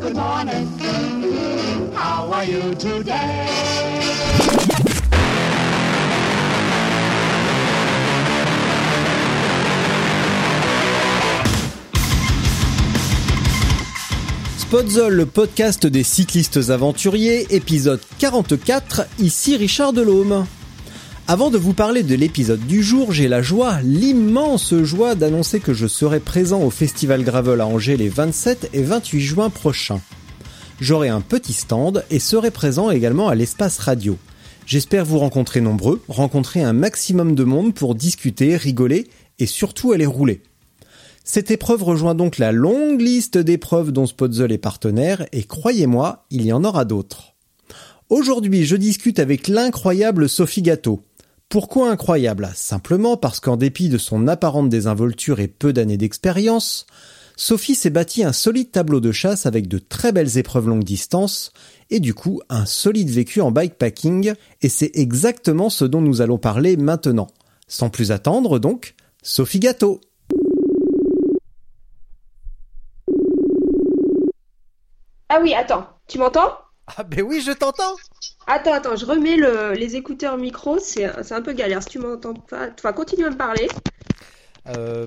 Good morning. How are you today? Podzol, le podcast des cyclistes aventuriers, épisode 44, ici Richard Delaume. Avant de vous parler de l'épisode du jour, j'ai la joie, l'immense joie d'annoncer que je serai présent au Festival Gravel à Angers les 27 et 28 juin prochains. J'aurai un petit stand et serai présent également à l'espace radio. J'espère vous rencontrer nombreux, rencontrer un maximum de monde pour discuter, rigoler et surtout aller rouler. Cette épreuve rejoint donc la longue liste d'épreuves dont Spotzel est partenaire et croyez-moi, il y en aura d'autres. Aujourd'hui, je discute avec l'incroyable Sophie Gâteau. Pourquoi incroyable ? Simplement parce qu'en dépit de son apparente désinvolture et peu d'années d'expérience, Sophie s'est bâti un solide tableau de chasse avec de très belles épreuves longue distance et du coup un solide vécu en bikepacking et c'est exactement ce dont nous allons parler maintenant. Sans plus attendre donc, Sophie Gâteau. Ah oui, attends, tu m'entends ? Ah ben oui, je t'entends. Attends, je remets les écouteurs au micro, c'est un peu galère. Si tu m'entends pas, enfin, continue à me parler. Je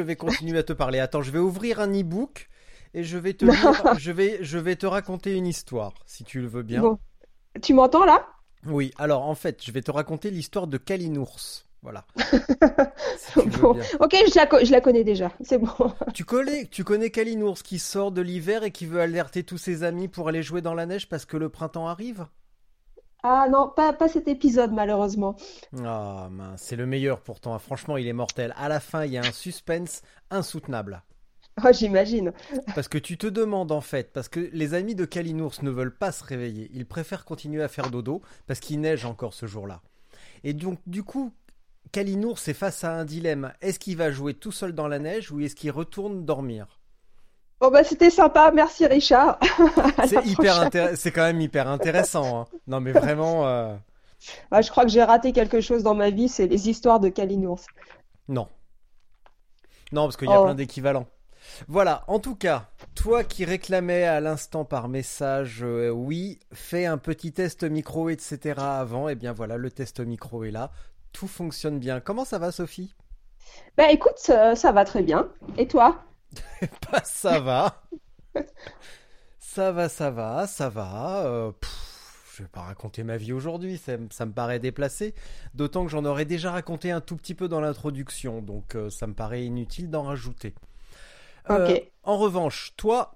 vais continuer à te parler. Attends, je vais ouvrir un e-book et je vais te raconter une histoire, si tu le veux bien. Bon. Tu m'entends là ? Oui, alors en fait, je vais te raconter l'histoire de Kalinours. Voilà. Si bon. Ok, je la connais déjà, c'est bon. Tu connais Kalinours qui sort de l'hiver et qui veut alerter tous ses amis pour aller jouer dans la neige parce que le printemps arrive ? Ah non, pas cet épisode malheureusement. Ah mince, c'est le meilleur pourtant, franchement il est mortel. À la fin il y a un suspense insoutenable. Oh, j'imagine. Parce que tu te demandes en fait, parce que les amis de Kalinours ne veulent pas se réveiller, ils préfèrent continuer à faire dodo parce qu'il neige encore ce jour-là. Et donc du coup... Kalinours est face à un dilemme. Est-ce qu'il va jouer tout seul dans la neige ou est-ce qu'il retourne dormir ? Bon bah c'était sympa, merci Richard. C'est quand même hyper intéressant. Hein. Non mais vraiment. Bah, je crois que j'ai raté quelque chose dans ma vie, c'est les histoires de Kalinours. Non parce qu'il y a plein d'équivalents. Voilà, en tout cas, toi qui réclamais à l'instant par message oui, fais un petit test micro etc. avant, et bien voilà, le test micro est là. Tout fonctionne bien. Comment ça va, Sophie ? Bah écoute, ça va très bien. Et toi ? Bah ça va. Ça va. Je vais pas raconter ma vie aujourd'hui, ça me paraît déplacé. D'autant que j'en aurais déjà raconté un tout petit peu dans l'introduction, donc ça me paraît inutile d'en rajouter. Okay. En revanche, toi,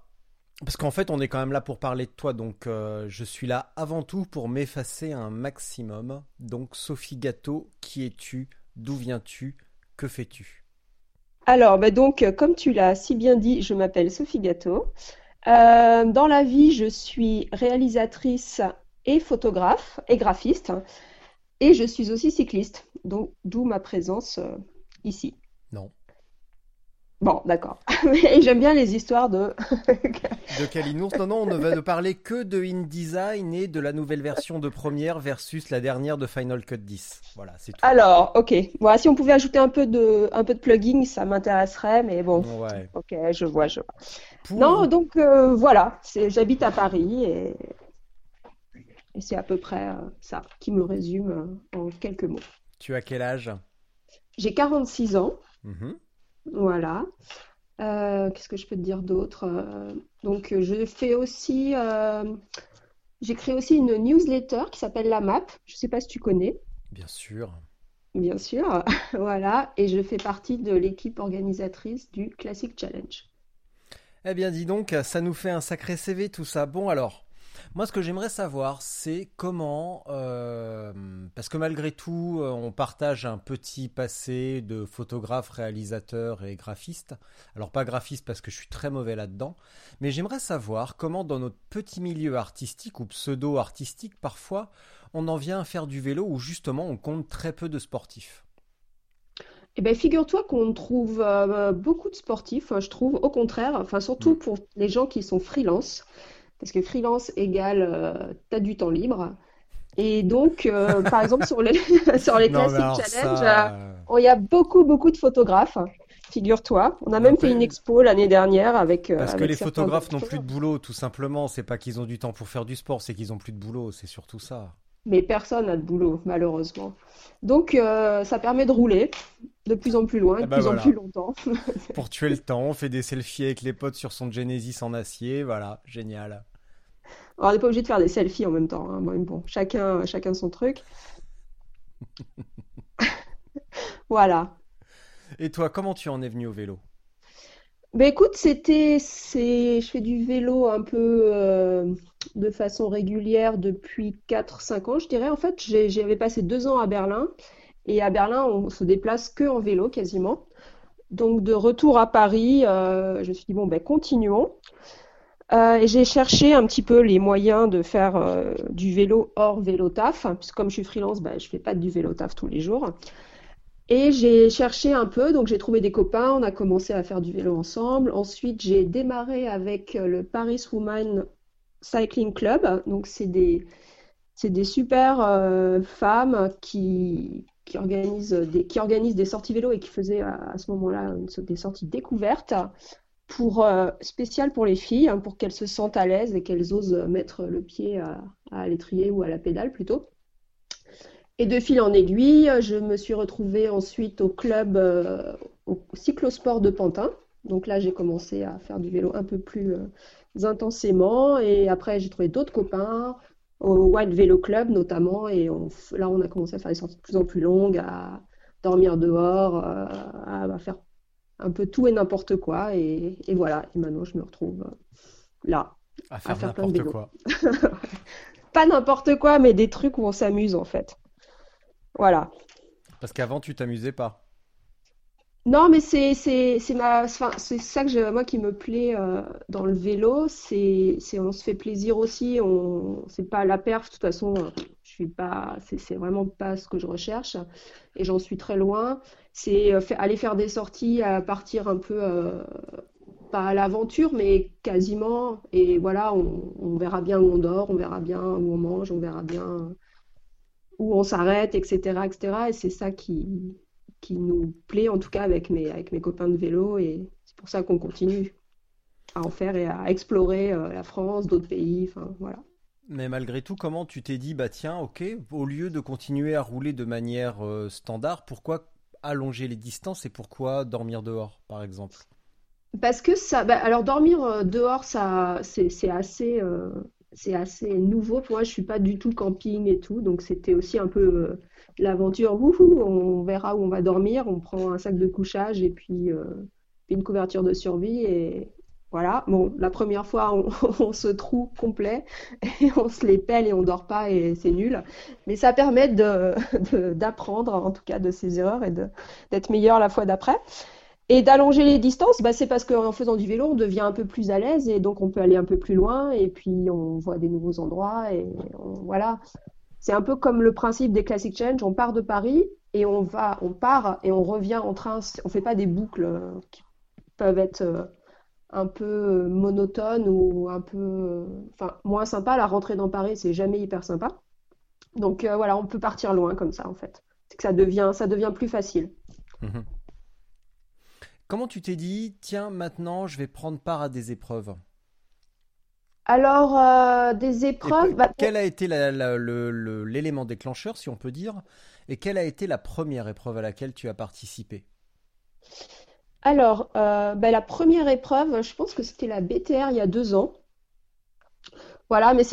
parce qu'en fait on est quand même là pour parler de toi, donc je suis là avant tout pour m'effacer un maximum. Donc Sophie Gâteau, qui es-tu ? D'où viens-tu ? Que fais-tu ? Alors comme tu l'as si bien dit, je m'appelle Sophie Gâteau. Dans la vie je suis réalisatrice et photographe et graphiste et je suis aussi cycliste, donc d'où ma présence ici. Non. Bon, d'accord. Mais j'aime bien les histoires de... de Kalinours. Non, on ne va ne parler que de InDesign et de la nouvelle version de Premiere versus la dernière de Final Cut 10. Voilà, c'est tout. Alors, ok. Bon, si on pouvait ajouter un peu de plugin, ça m'intéresserait, mais bon. Ouais. Ok, je vois. Non, donc voilà. J'habite à Paris et c'est à peu près ça qui me résume en quelques mots. Tu as quel âge ? J'ai 46 ans. Mmh. Voilà. Qu'est-ce que je peux te dire d'autre ? Donc, j'ai créé aussi une newsletter qui s'appelle La Map. Je ne sais pas si tu connais. Bien sûr. Voilà. Et je fais partie de l'équipe organisatrice du Classic Challenge. Eh bien, dis donc, ça nous fait un sacré CV tout ça. Bon, alors, Moi, ce que j'aimerais savoir, c'est comment, parce que malgré tout, on partage un petit passé de photographe, réalisateur et graphiste. Alors, pas graphiste parce que je suis très mauvais là-dedans, mais j'aimerais savoir comment, dans notre petit milieu artistique ou pseudo-artistique, parfois, on en vient à faire du vélo où, justement, on compte très peu de sportifs. Eh bien, figure-toi qu'on trouve beaucoup de sportifs, je trouve, au contraire, enfin surtout pour les gens qui sont freelance, parce que freelance égale t'as du temps libre. Et donc, par exemple, sur les Classic Challenge, il y a beaucoup de photographes, figure-toi. On a même fait une expo l'année dernière avec... Parce avec que les photographes n'ont plus de boulot, tout simplement. C'est pas qu'ils ont du temps pour faire du sport, c'est qu'ils n'ont plus de boulot, c'est surtout ça. Mais personne n'a de boulot, malheureusement. Donc, ça permet de rouler de plus en plus loin, en plus longtemps. Pour tuer le temps, on fait des selfies avec les potes sur son Genesis en acier. Voilà, génial. Alors, on n'est pas obligé de faire des selfies en même temps. Hein. Bon, chacun son truc. Voilà. Et toi, comment tu en es venu au vélo ? Ben écoute, je fais du vélo un peu de façon régulière depuis 4-5 ans, je dirais. En fait, j'avais passé 2 ans à Berlin. Et à Berlin, on se déplace que en vélo quasiment. Donc, de retour à Paris, je me suis dit, bon, ben continuons. Et j'ai cherché un petit peu les moyens de faire du vélo hors vélo taf. Puisque comme je suis freelance, ben, je ne fais pas du vélo taf tous les jours. Et j'ai cherché un peu, donc j'ai trouvé des copains, on a commencé à faire du vélo ensemble. Ensuite, j'ai démarré avec le Paris Women Cycling Club. Donc, c'est des super femmes qui organisent des sorties vélo et qui faisaient à ce moment-là des sorties découvertes spéciales pour les filles, hein, pour qu'elles se sentent à l'aise et qu'elles osent mettre le pied à l'étrier ou à la pédale plutôt. Et de fil en aiguille, je me suis retrouvée ensuite au club, au cyclosport de Pantin. Donc là, j'ai commencé à faire du vélo un peu plus intensément. Et après, j'ai trouvé d'autres copains, au Wild Vélo Club notamment. Et là, on a commencé à faire des sorties de plus en plus longues, à dormir dehors, à faire un peu tout et n'importe quoi. Et voilà, et maintenant, je me retrouve là, à faire plein de vélo. Quoi. Pas n'importe quoi, mais des trucs où on s'amuse en fait. Voilà. Parce qu'avant, tu t'amusais pas. Non, mais c'est ça que moi qui me plaît dans le vélo, on se fait plaisir aussi. C'est pas la perf de toute façon. Je suis pas. C'est vraiment pas ce que je recherche et j'en suis très loin. C'est aller faire des sorties, à partir un peu pas à l'aventure, mais quasiment. Et voilà, on verra bien où on dort, on verra bien où on mange, on verra bien où on s'arrête, etc., etc. Et c'est ça qui nous plaît, en tout cas avec mes copains de vélo. Et c'est pour ça qu'on continue à en faire et à explorer la France, d'autres pays. Enfin, voilà. Mais malgré tout, comment tu t'es dit, bah tiens, ok, au lieu de continuer à rouler de manière standard, pourquoi allonger les distances et pourquoi dormir dehors, par exemple ? Parce que ça... Bah, alors, dormir dehors, ça, c'est assez... C'est assez nouveau pour moi, je suis pas du tout camping et tout, donc c'était aussi un peu l'aventure, on verra où on va dormir, on prend un sac de couchage et puis une couverture de survie et voilà. Bon, la première fois on se trouve complet et on se les pèle et on dort pas et c'est nul, mais ça permet d'apprendre en tout cas de ses erreurs et d'être meilleur la fois d'après. Et d'allonger les distances, bah c'est parce qu'en faisant du vélo, on devient un peu plus à l'aise et donc on peut aller un peu plus loin et puis on voit des nouveaux endroits et voilà. C'est un peu comme le principe des Classic Challenge, on part de Paris et on part et on revient en train, on fait pas des boucles qui peuvent être un peu monotones ou un peu moins sympa. La rentrée dans Paris, c'est jamais hyper sympa. Donc voilà, on peut partir loin comme ça en fait. C'est que ça devient plus facile. Mmh. Comment tu t'es dit, tiens, maintenant, je vais prendre part à des épreuves ? Alors, des épreuves... Quel a été l'élément déclencheur, si on peut dire ? Et quelle a été la première épreuve à laquelle tu as participé ? Alors, la première épreuve, je pense que c'était la BTR il y a 2 ans. Voilà, mais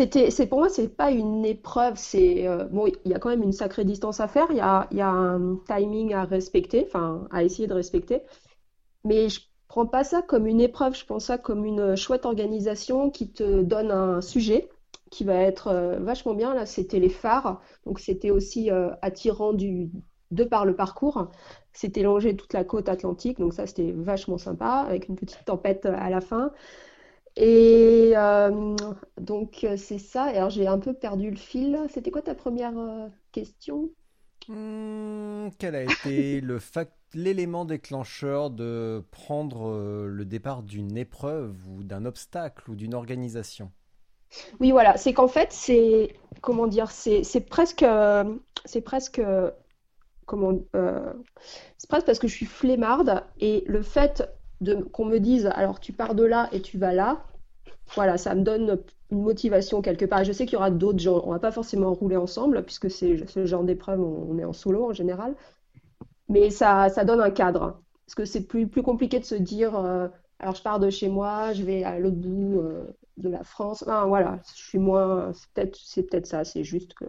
pour moi, c'est pas une épreuve. Il y a quand même une sacrée distance à faire. Il y a un timing à respecter, à essayer de respecter. Mais je ne prends pas ça comme une épreuve, je prends ça comme une chouette organisation qui te donne un sujet qui va être vachement bien. Là, c'était les phares. Donc, c'était aussi attirant de par le parcours. C'était longé toute la côte atlantique. Donc, ça, c'était vachement sympa avec une petite tempête à la fin. Et donc, c'est ça. Et alors, j'ai un peu perdu le fil. C'était quoi ta première question ? Quel a été l'élément déclencheur de prendre le départ d'une épreuve ou d'un obstacle ou d'une organisation ? Oui, voilà, c'est qu'en fait, c'est presque parce que je suis flemmarde, et le fait qu'on me dise alors tu pars de là et tu vas là, voilà, ça me donne une motivation quelque part. Je sais qu'il y aura d'autres gens, on va pas forcément rouler ensemble puisque c'est ce genre d'épreuve, on est en solo en général, mais ça donne un cadre, parce que c'est plus compliqué de se dire alors je pars de chez moi, je vais à l'autre bout de la France. Ah, voilà, je suis moins. C'est peut-être ça. C'est juste que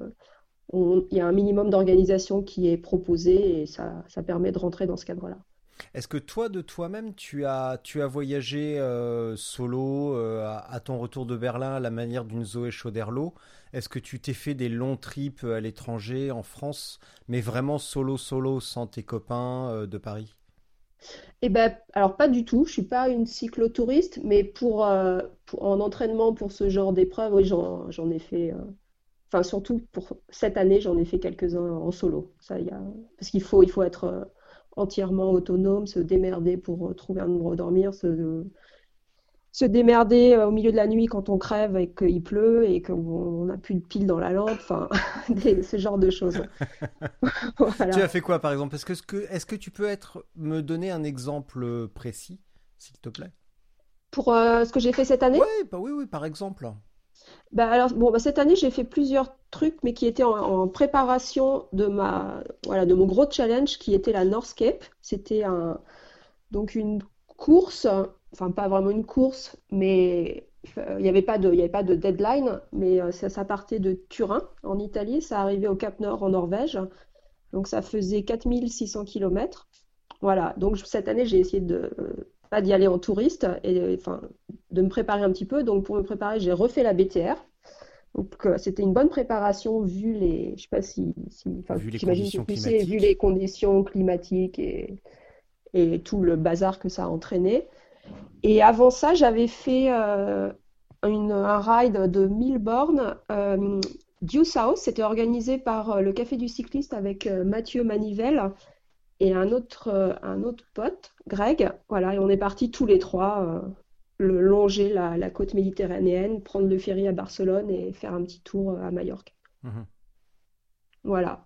il y a un minimum d'organisation qui est proposé, et ça permet de rentrer dans ce cadre-là. Est-ce que toi, de toi-même, tu as voyagé solo à ton retour de Berlin à la manière d'une Zoé Chauderlot? Est-ce que tu t'es fait des longs trips à l'étranger, en France, mais vraiment solo, sans tes copains de Paris? Eh ben, alors pas du tout, je suis pas une cyclotouriste, mais en entraînement pour ce genre d'épreuve, oui, j'en ai fait, enfin surtout pour cette année, j'en ai fait quelques-uns en solo. Ça, parce qu'il faut être entièrement autonome, se démerder pour trouver un endroit où dormir, se démerder au milieu de la nuit quand on crève et qu'il pleut et qu'on n'a plus de piles dans la lampe, enfin, ce genre de choses. Voilà. Tu as fait quoi, par exemple ? Est-ce que tu peux me donner un exemple précis, s'il te plaît ? Pour ce que j'ai fait cette année ? Oui, par exemple. Cette année, j'ai fait plusieurs trucs, mais qui étaient en préparation de mon gros challenge, qui était la North Cape. C'était une course... Enfin, pas vraiment une course, mais il n'y avait pas de deadline, mais ça partait de Turin, en Italie, ça arrivait au Cap Nord, en Norvège. Donc, ça faisait 4600 km. Voilà, donc cette année, j'ai essayé de pas d'y aller en touriste, et enfin de me préparer un petit peu. Donc, pour me préparer, j'ai refait la BTR. Donc, c'était une bonne préparation vu les conditions climatiques et tout le bazar que ça a entraîné. Et avant ça, j'avais fait un ride de 1000 bornes due south. C'était organisé par le Café du Cycliste avec Mathieu Manivelle et un autre pote, Greg. Voilà, et on est partis tous les trois longer la côte méditerranéenne, prendre le ferry à Barcelone et faire un petit tour à Majorque. Mmh. Voilà.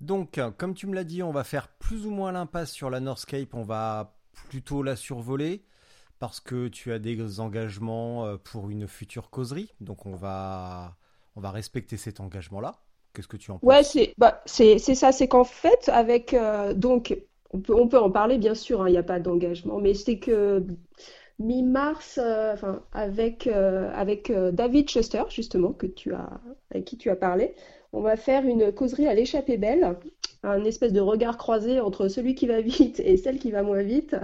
Donc, comme tu me l'as dit, on va faire plus ou moins l'impasse sur la North Cape. On va plutôt la survoler parce que tu as des engagements pour une future causerie, donc on va respecter cet engagement là. Qu'est-ce que tu en penses ? Ouais, c'est ça, c'est qu'en fait avec donc on peut en parler bien sûr, hein, il n'y a pas d'engagement, mais c'est que mi-mars, avec David Chester justement avec qui tu as parlé, on va faire une causerie à l'échappée belle. Un espèce de regard croisé entre celui qui va vite et celle qui va moins vite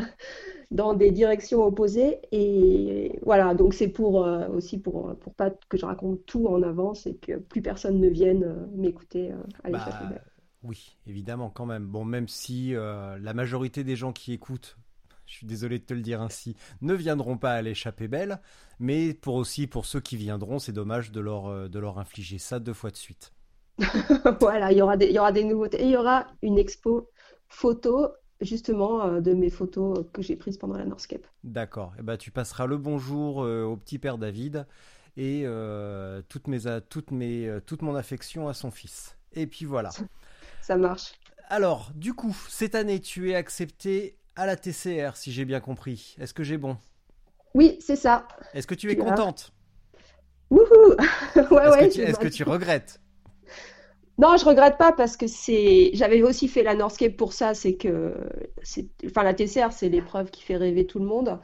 dans des directions opposées, et voilà, donc c'est pour aussi pour pas que je raconte tout en avance et que plus personne ne vienne m'écouter à l'échappée belle. Oui, évidemment, quand même. Bon, même si la majorité des gens qui écoutent, je suis désolé de te le dire ainsi, ne viendront pas à l'échappée belle, mais pour ceux qui viendront, c'est dommage de leur infliger ça 2 fois de suite. Voilà, il y aura des nouveautés. Et il y aura une expo photo, justement, de mes photos que j'ai prises pendant la North Cape. D'accord. Et tu passeras le bonjour au petit père David et toute mon affection à son fils. Et puis voilà. Ça marche. Alors, du coup, cette année, tu es accepté à la TCR, si j'ai bien compris. Est-ce que j'ai bon ? Oui, c'est ça. Est-ce que tu es contente ? Wouhou ! Est-ce que tu regrettes ? Non, je regrette pas parce que j'avais aussi fait la North Cape pour ça, la TCR, c'est l'épreuve qui fait rêver tout le monde.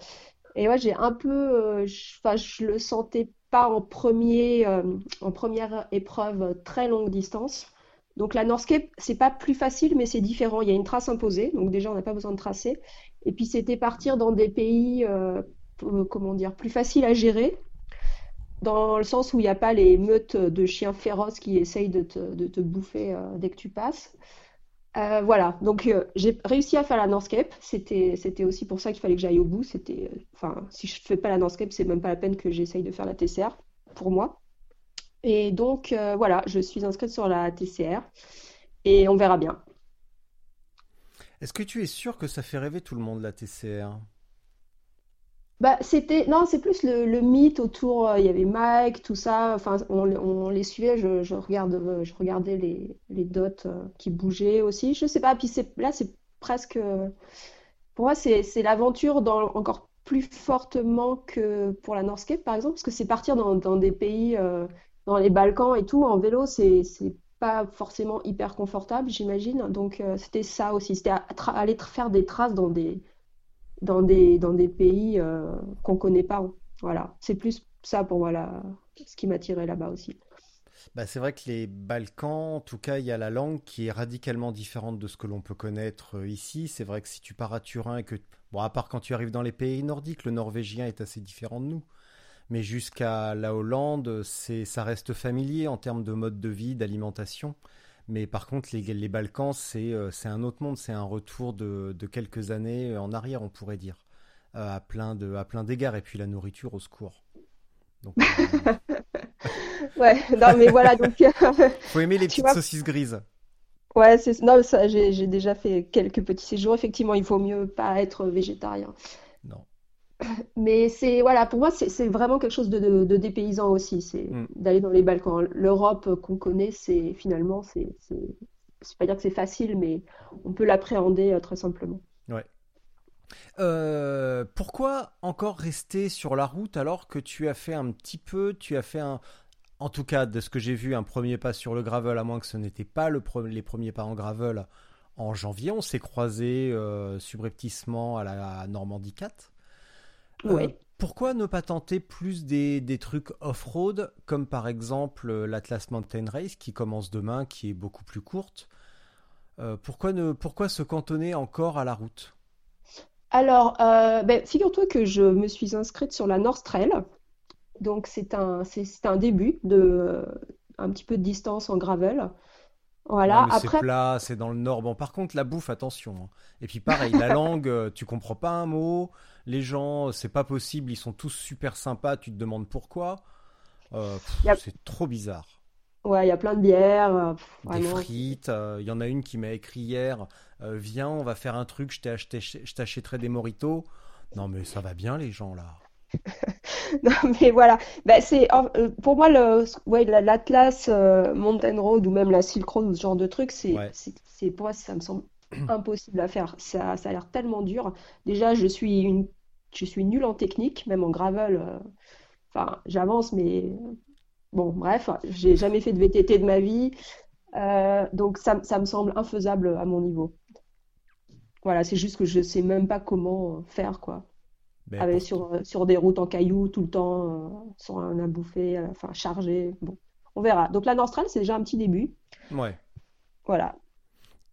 Et ouais, j'ai un peu, je le sentais pas en première épreuve très longue distance. Donc la North Cape, c'est pas plus facile, mais c'est différent. Il y a une trace imposée, donc déjà on n'a pas besoin de tracer. Et puis c'était partir dans des pays, plus faciles à gérer. dans le sens où il n'y a pas les meutes de chiens féroces qui essayent de te bouffer dès que tu passes. Voilà, donc j'ai réussi à faire la North Cape. C'était aussi pour ça qu'il fallait que j'aille au bout. Si je ne fais pas la North Cape, c'est même pas la peine que j'essaye de faire la TCR pour moi. Et donc voilà, je suis inscrite sur la TCR et on verra bien. Est-ce que tu es sûre que ça fait rêver tout le monde, la TCR ? Bah, c'est plus le mythe autour. Il y avait Mike, tout ça. Enfin, on les suivait. Je regardais les dots qui bougeaient aussi. Je sais pas. Puis c'est presque. Pour moi, c'est l'aventure encore plus fortement que pour la North Cape, par exemple, parce que c'est partir dans des pays, dans les Balkans et tout en vélo, c'est pas forcément hyper confortable, j'imagine. Donc c'était ça aussi. C'était aller faire des traces dans des pays qu'on connaît pas. Voilà, c'est plus ça pour moi ce qui m'attirait là-bas aussi. Bah, c'est vrai que les Balkans, en tout cas, il y a la langue qui est radicalement différente de ce que l'on peut connaître ici. C'est vrai que si tu pars à Turin et que... Bon, à part quand tu arrives dans les pays nordiques, le norvégien est assez différent de nous. Mais jusqu'à la Hollande, ça reste familier en termes de mode de vie, d'alimentation. Mais par contre, les Balkans, c'est un autre monde, c'est un retour de quelques années en arrière, on pourrait dire, à plein d'égards. Et puis la nourriture, au secours. Donc, ouais, non mais voilà. Donc, faut aimer les petites saucisses grises. Ouais, non, ça, j'ai déjà fait quelques petits séjours. Effectivement, il vaut mieux pas être végétarien. Non. Mais voilà, pour moi, c'est vraiment quelque chose de dépaysant aussi, c'est d'aller dans les Balkans. L'Europe qu'on connaît, c'est pas dire que c'est facile, mais on peut l'appréhender très simplement. Ouais. Pourquoi encore rester sur la route alors que tu as fait en tout cas, de ce que j'ai vu, un premier pas sur le gravel, à moins que ce n'était pas les premiers pas en gravel en janvier. On s'est croisés subrepticement à la Normandie 4. Oui. Pourquoi ne pas tenter plus des trucs off-road, comme par exemple l'Atlas Mountain Race qui commence demain, qui est beaucoup plus courte. Pourquoi se cantonner encore à la route ? Alors, figure-toi que je me suis inscrite sur la North Trail. Donc c'est un début de un petit peu de distance en gravel. Voilà, ouais, après c'est plat, c'est dans le nord. Bon, par contre la bouffe, attention. Et puis pareil, la langue, tu comprends pas un mot. Les gens, c'est pas possible, ils sont tous super sympas, tu te demandes pourquoi. C'est trop bizarre. Ouais, il y a plein de bières, des frites, il y en a une qui m'a écrit hier, viens, on va faire un truc, je t'achèterai des mojitos. Non mais ça va bien les gens là. Non mais voilà, c'est pour moi l'Atlas Mountain Road ou même la Silk Road, ce genre de truc, c'est pour moi ça me semble impossible à faire. Ça a l'air tellement dur. Déjà je suis nulle en technique, même en gravel. Enfin j'avance mais bon bref, j'ai jamais fait de VTT de ma vie, donc ça me semble infaisable à mon niveau. Voilà, c'est juste que je sais même pas comment faire quoi. Sur des routes en cailloux tout le temps, sur un abouffé, enfin chargé. Bon, on verra. Donc la North Trail, c'est déjà un petit début. Ouais. Voilà.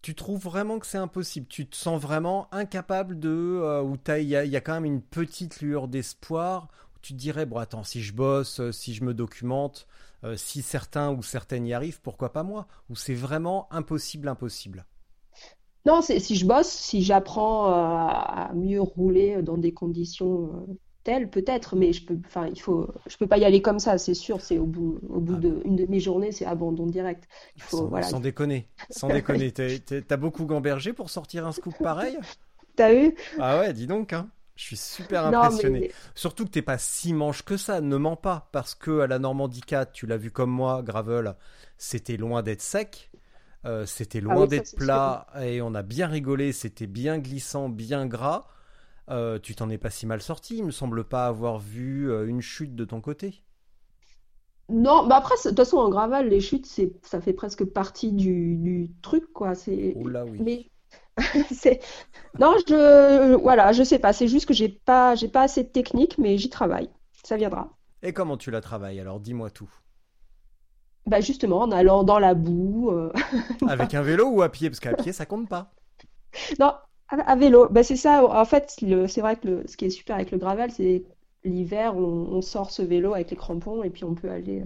Tu trouves vraiment que c'est impossible ? Tu te sens vraiment incapable de... il y a quand même une petite lueur d'espoir où tu te dirais, bon attends, si je bosse, si je me documente, si certains ou certaines y arrivent, pourquoi pas moi ? Ou c'est vraiment impossible ? Non, si je bosse, si j'apprends à mieux rouler dans des conditions telles, peut-être, mais je peux pas y aller comme ça, c'est sûr. C'est au bout d'une demi-journée, c'est abandon direct. Sans déconner, t'as beaucoup gambergé pour sortir un scoop pareil. T'as eu ? Ah ouais, dis donc, hein. Je suis super impressionné. Mais... Surtout que t'es pas si manche que ça, ne mens pas, parce que à la Normandie 4, tu l'as vu comme moi, gravel, c'était loin d'être sec. C'était loin d'être plat et on a bien rigolé, c'était bien glissant, bien gras. Tu t'en es pas si mal sorti, il me semble pas avoir vu une chute de ton côté. Non, bah après, de toute façon, en gravel, les chutes, ça fait presque partie du truc, quoi. Oula, oui. Mais... Non, voilà, je sais pas, c'est juste que j'ai pas assez de technique, mais j'y travaille, ça viendra. Et comment tu la travailles alors, dis-moi tout. Bah justement, en allant dans la boue. Avec un vélo ou à pied ? Parce qu'à pied, ça compte pas. Non, à vélo. Bah c'est ça. En fait, c'est vrai que ce qui est super avec le gravel, c'est l'hiver, on sort ce vélo avec les crampons et puis on peut aller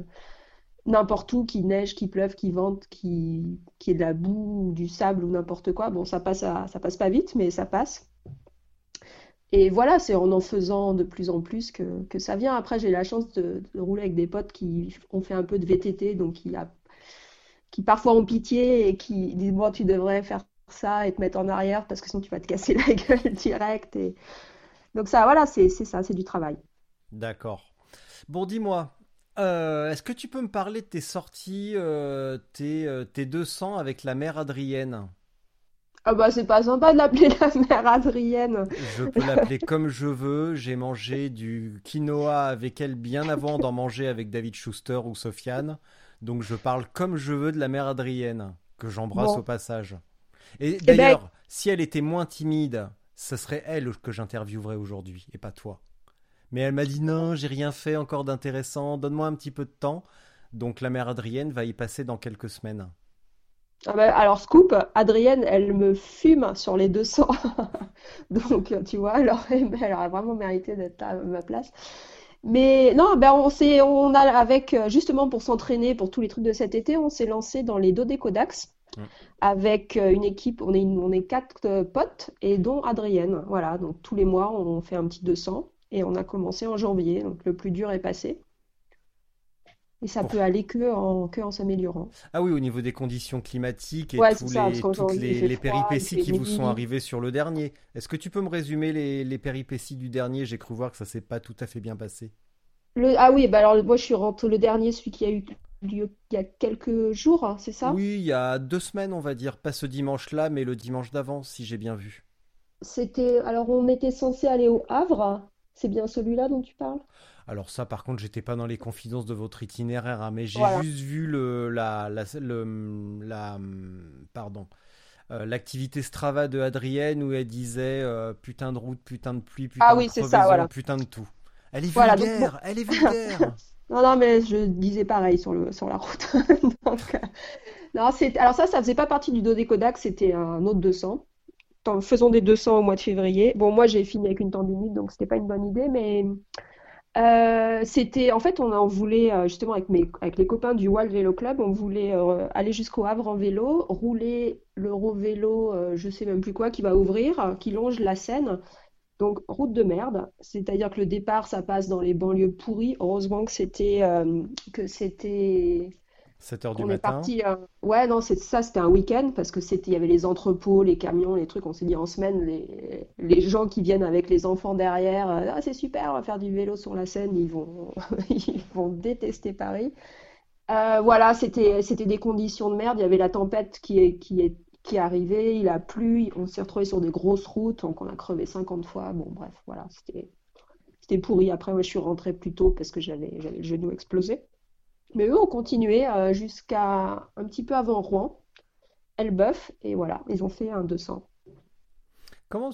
n'importe où, qu'il neige, qu'il pleuve, qu'il vente, qu'il y ait de la boue ou du sable ou n'importe quoi. Bon, ça passe pas vite, mais ça passe. Et voilà, c'est en faisant de plus en plus que ça vient. Après, j'ai la chance de rouler avec des potes qui ont fait un peu de VTT, donc qui parfois ont pitié et qui disent « Bon, tu devrais faire ça et te mettre en arrière parce que sinon tu vas te casser la gueule direct. » Donc ça, voilà, c'est ça, c'est du travail. D'accord. Bon, dis-moi, est-ce que tu peux me parler de tes sorties, tes 200 avec la mère Adrienne ? Ah bah c'est pas sympa de l'appeler la mère Adrienne. Je peux l'appeler comme je veux. J'ai mangé du quinoa avec elle bien avant d'en manger avec David Chester ou Sofiane. Donc je parle comme je veux de la mère Adrienne, que j'embrasse au passage. Et d'ailleurs, si elle était moins timide, ce serait elle que j'interviewerais aujourd'hui et pas toi. Mais elle m'a dit non, j'ai rien fait encore d'intéressant, donne-moi un petit peu de temps. Donc la mère Adrienne va y passer dans quelques semaines. Ah bah, alors scoop, Adrienne, elle me fume sur les 200, donc tu vois, elle aurait vraiment mérité d'être à ma place. Mais non, ben on a avec justement pour s'entraîner pour tous les trucs de cet été, on s'est lancé dans les dodécodax avec une équipe, on est 4 potes et dont Adrienne. Voilà, donc tous les mois on fait un petit 200 et on a commencé en janvier, donc le plus dur est passé. Et ça peut aller que en s'améliorant. Ah oui, au niveau des conditions climatiques et toutes les péripéties qui vous sont arrivées sur le dernier. Est-ce que tu peux me résumer les péripéties du dernier ? J'ai cru voir que ça ne s'est pas tout à fait bien passé. Ah oui, bah alors moi je suis rentrée le dernier, celui qui a eu lieu il y a quelques jours, hein, c'est ça ? Oui, il y a 2 semaines, on va dire. Pas ce dimanche-là, mais le dimanche d'avant, si j'ai bien vu. Alors on était censé aller au Havre. C'est bien celui-là dont tu parles ? Alors ça, par contre, j'étais pas dans les confidences de votre itinéraire, hein, mais j'ai juste vu l'activité Strava de Adrienne où elle disait putain de route, putain de pluie, putain de tout. Elle est vulgaire, elle est vulgaire. Non, mais je disais pareil sur la route. Donc, alors ça faisait pas partie du dodécodax, c'était un autre 200. Faisons des 200 au mois de février. Bon, moi j'ai fini avec une tendinite, donc c'était pas une bonne idée, mais... c'était en fait on voulait justement avec les copains du Wild Vélo Club, on voulait aller jusqu'au Havre en vélo, rouler l'Eurovélo je sais même plus quoi qui va ouvrir, qui longe la Seine, donc route de merde, c'est-à-dire que le départ ça passe dans les banlieues pourries. Heureusement que c'était 7h du matin. C'était un week-end parce que il y avait les entrepôts, les camions, les trucs. On s'est dit en semaine, les gens qui viennent avec les enfants derrière, c'est super, on va faire du vélo sur la Seine, ils vont détester Paris. C'était des conditions de merde. Il y avait la tempête qui est arrivée, il a plu, on s'est retrouvés sur des grosses routes, donc on a crevé 50 fois. Bon, bref, voilà, c'était pourri. Après, moi, je suis rentrée plus tôt parce que j'avais le genou explosé. Mais eux ont continué jusqu'à un petit peu avant Rouen, Elbeuf, et voilà, ils ont fait un 200. Comment